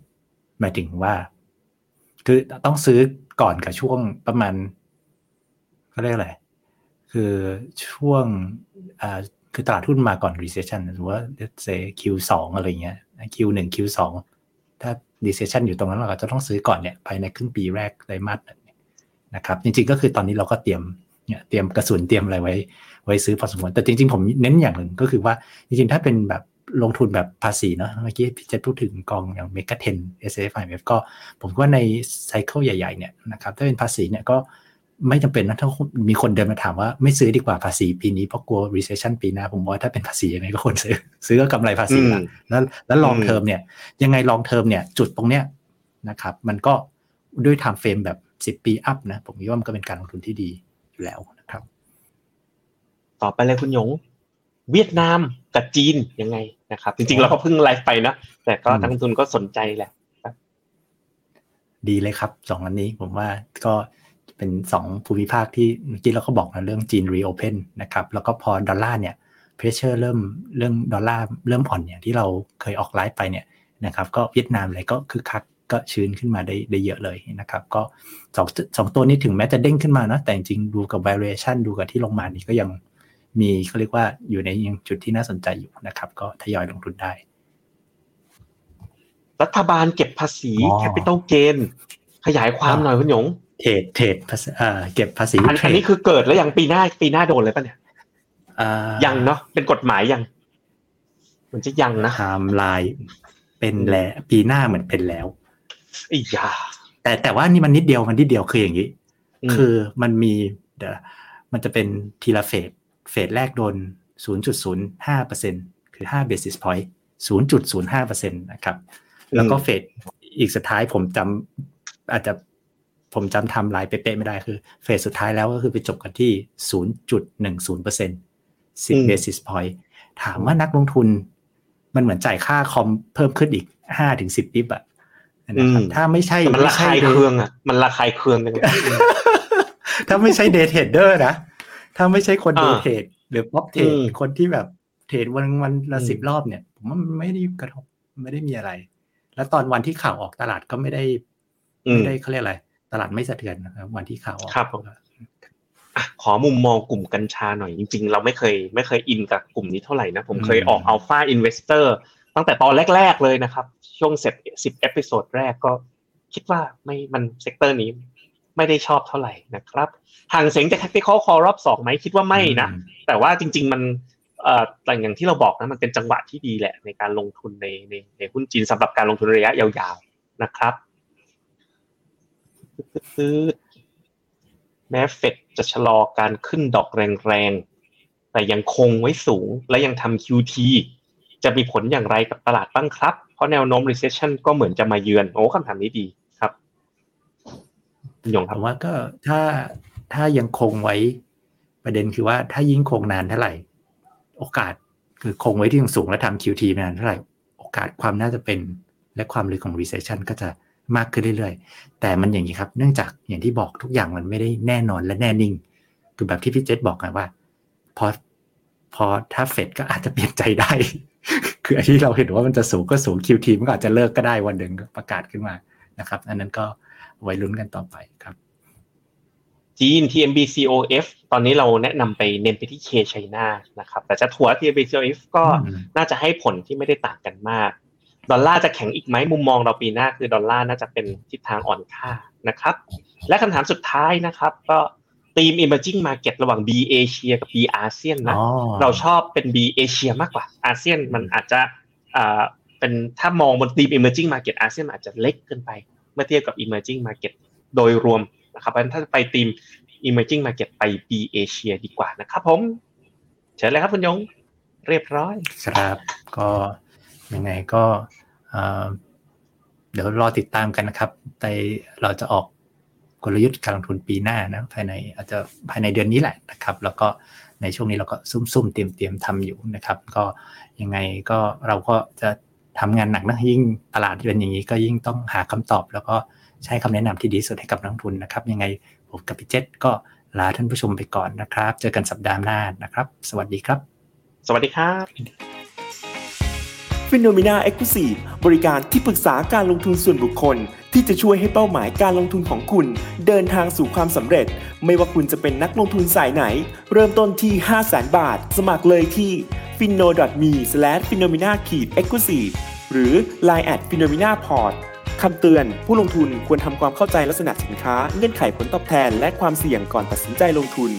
หมายถึงว่าคือต้องซื้อก่อนกับช่วงประมาณเขาเรียกอะไรคือช่วงคือตลาดหุ้นมาก่อน recession หรือว่า let's say Q2 อะไรเงี้ย Q1 Q2 ถ้า recession อยู่ตรงนั้นเราก็จะต้องซื้อก่อนเนี่ยภายในครึ่งปีแรกไตรมาสนะครับจริงๆก็คือตอนนี้เราก็เตรียมกระสุนเตรียมอะไรไว้ซื้อพอสมควรแต่จริงๆผมเน้นอย่างหนึ่งก็คือว่าจริงๆถ้าเป็นแบบลงทุนแบบภาษีเนาะเมื่อกี้พี่เจษพูดถึงกองอย่าง Mega Trend SSF IMF ก็ผมว่าใน cycle ใหญ่ๆเนี่ยนะครับถ้าเป็นภาษีเนี่ยก็ไม่จำเป็นนะถ้ามีคนเดินมาถามว่าไม่ซื้อดีกว่าภาษีปีนี้เพราะกลัว recession ปีหน้าผมว่าถ้าเป็นภาษียังไงก็ควรซื้อก็กำไรภาษีแล้ว long term เนี่ยยังไง long term เนี่ยจุดตรงเนี้ยนะครับมันก็ด้วย time frame แบบ10ปีอัพนะผมว่ามันก็เป็นการลงทุนที่ดีอยู่แล้วนะครับต่อไปเลยคุณหยงเวียดนามกับจีนยังไงนะครับจริงๆเราก็เพิ่งไลฟ์ไปนะแต่ก็นักลงทุนก็สนใจแหละดีเลยครับสองอันนี้ผมว่าก็เป็น2ภูมิภาคที่เมื่อกี้เราก็บอกนะเรื่องจีน Reopen นะครับแล้วก็พอดอลลาร์เนี่ยเพรสเชอร์เริ่มเรื่องดอลลาร์เริ่มอ่อนเนี่ยที่เราเคยออกไลฟ์ไปเนี่ยนะครับก็เวียดนามอะไรก็คึกคักก็ชื้นขึ้นมาได้เยอะเลยนะครับก็2ตัวนี้ถึงแม้จะเด้งขึ้นมานะแต่จริงๆดูกับ variation ดูกับที่ลงมานี่ก็ยังมีเค้าเรียกว่าอยู่ในยังจุดที่น่าสนใจอยู่นะครับก็ทยอยลงทุนได้รัฐบาลเก็บภาษี capital gain ขยายความหน่อยคุณหยงเทรดเก็บภาษีอันนี้คือเกิดแล้วยังปีหน้าโดนเลยป่ะเนี่ยยังเนาะเป็นกฎหมายยังมันจะยังนะไทม์ไลน์เป็นแล้วปีหน้าเหมือนเป็นแล้วอีหยาแต่ว่านี่มันนิดเดียวคืออย่างงี้คือมันมีเดี๋ยวมันจะเป็นทีละเฟสแรกโดน 0.05% คือ5 basis point 0.05% นะครับแล้วก็เฟสอีกสุดท้ายผมจำไทม์ไลน์เป๊ะๆไม่ได้คือเฟสสุดท้ายแล้วก็คือไปจบกันที่ 0.10% 10 basis point ถามว่านักลงทุนมันเหมือนจ่ายค่าคอมเพิ่มขึ้นอีก 5-10 บิปอ่ะนะครับถ้าไม่ใช่มันระคายเคืองอ่ะมันระคายเคืองกันถ้าไม่ใช่เดย์เทรดเดอร์นะถ้าไม่ใช่คนเดย์เทรดหรือป๊อปเทรดคนที่แบบเทรดวันละ10รอบเนี่ยผมว่ามันไม่ได้กระทบไม่ได้มีอะไรแล้วตอนวันที่ข่าวออกตลาดก็ไม่ได้เค้าเรียกอะไรตลาดไม่สะเทือนนะครับวันที่ข่าวออกครับขอมุมมองกลุ่มกัญชาหน่อยจริงๆเราไม่เคยอินกับกลุ่มนี้เท่าไหร่นะผมเคยออก Alpha Investor ตั้งแต่ตอนแรกๆเลยนะครับช่วง10เอพิโซดแรกก็คิดว่าไม่มันเซกเตอร์นี้ไม่ได้ชอบเท่าไหร่นะครับห่างเสียงจาก Tactical Call รอบ2มั้ยคิดว่าไม่นะแต่ว่าจริงๆมันอย่างที่เราบอกนะมันเป็นจังหวะที่ดีแหละในการลงทุนในหุ้นจีนสำหรับการลงทุนระยะยาวๆนะครับแม้เฟดจะชะลอการขึ้นดอกแรงๆแต่ยังคงไว้สูงและยังทำ QT จะมีผลอย่างไรกับตลาดบ้างครับเพราะแนวโน้ม recession ก็เหมือนจะมาเยือนโอ้คำถามนี้ดีครับยงครับผมว่าก็ถ้ายังคงไว้ประเด็นคือว่าถ้ายิ่งคงนานเท่าไหร่โอกาสคือคงไว้ที่สูงและทำ QT นานเท่าไหร่โอกาสความน่าจะเป็นและความลึกของ recession ก็จะมากขึ้นเรื่อยๆแต่มันอย่างนี้ครับเนื่องจากอย่างที่บอกทุกอย่างมันไม่ได้แน่นอนและแน่นิ่งคือแบบที่พี่เจษบอกกันว่าพอถ้าเฟดก็อาจจะเปลี่ยนใจได้ คืออันที่เราเห็นว่ามันจะสูงก็สูง QT มันก็อาจจะเลิกก็ได้วันหนึ่งประกาศขึ้นมานะครับอันนั้นก็ไว้ลุ้นกันต่อไปครับจีน TMBCOF ตอนนี้เราแนะนำไปเน้นไปที่ K China นะครับแต่จะถัว TMBCOF ก็น่าจะให้ผลที่ไม่ได้ต่างกันมากดอลลาร์จะแข็งอีกไหมมุมมองเราปีหน้าคือดอลลาร์น่าจะเป็นทิศทางอ่อนค่านะครับและคำถามสุดท้ายนะครับก็ทีม Emerging Market ระหว่าง B Asia กับ B ASEAN นะเราชอบเป็น B Asia มากกว่า ASEAN มันอาจจะเป็นถ้ามองบนทีม Emerging Market ASEAN อาจจะเล็กเกินไปเมื่อเทียบกับ Emerging Market โดยรวมนะครับเพราะฉะนั้นถ้าไปทีม Emerging Market ไป B Asia ดีกว่านะครับผมเชิญเลยครับคุณยงเรียบร้อยครับก็ยังไงก็เดี๋ยวรอติดตามกันนะครับแต่เราจะออกกลยุทธ์การลงทุนปีหน้านะภายในเดือนนี้แหละนะครับแล้วก็ในช่วงนี้เราก็ซุ่มๆเตรียมๆทำอยู่นะครับก็ยังไงก็เราก็จะทำงานหนักนะยิ่งตลาดเป็นอย่างนี้ก็ยิ่งต้องหาคำตอบแล้วก็ใช้คำแนะนำที่ดีสุดให้กับนักลงทุนนะครับยังไงผมกับพี่เจษก็ลาท่านผู้ชมไปก่อนนะครับเจอกันสัปดาห์หน้านะครับสวัสดีครับสวัสดีครับPhenomena Exclusive บริการที่ปรึกษาการลงทุนส่วนบุคคลที่จะช่วยให้เป้าหมายการลงทุนของคุณเดินทางสู่ความสำเร็จไม่ว่าคุณจะเป็นนักลงทุนสายไหนเริ่มต้นที่ 500,000 บาทสมัครเลยที่ finno.me/phenomena-exclusive หรือ line @phenomenaport คำเตือนผู้ลงทุนควรทำความเข้าใจลักษณะสินค้าเงื่อนไขผลตอบแทนและความเสี่ยงก่อนตัดสินใจลงทุน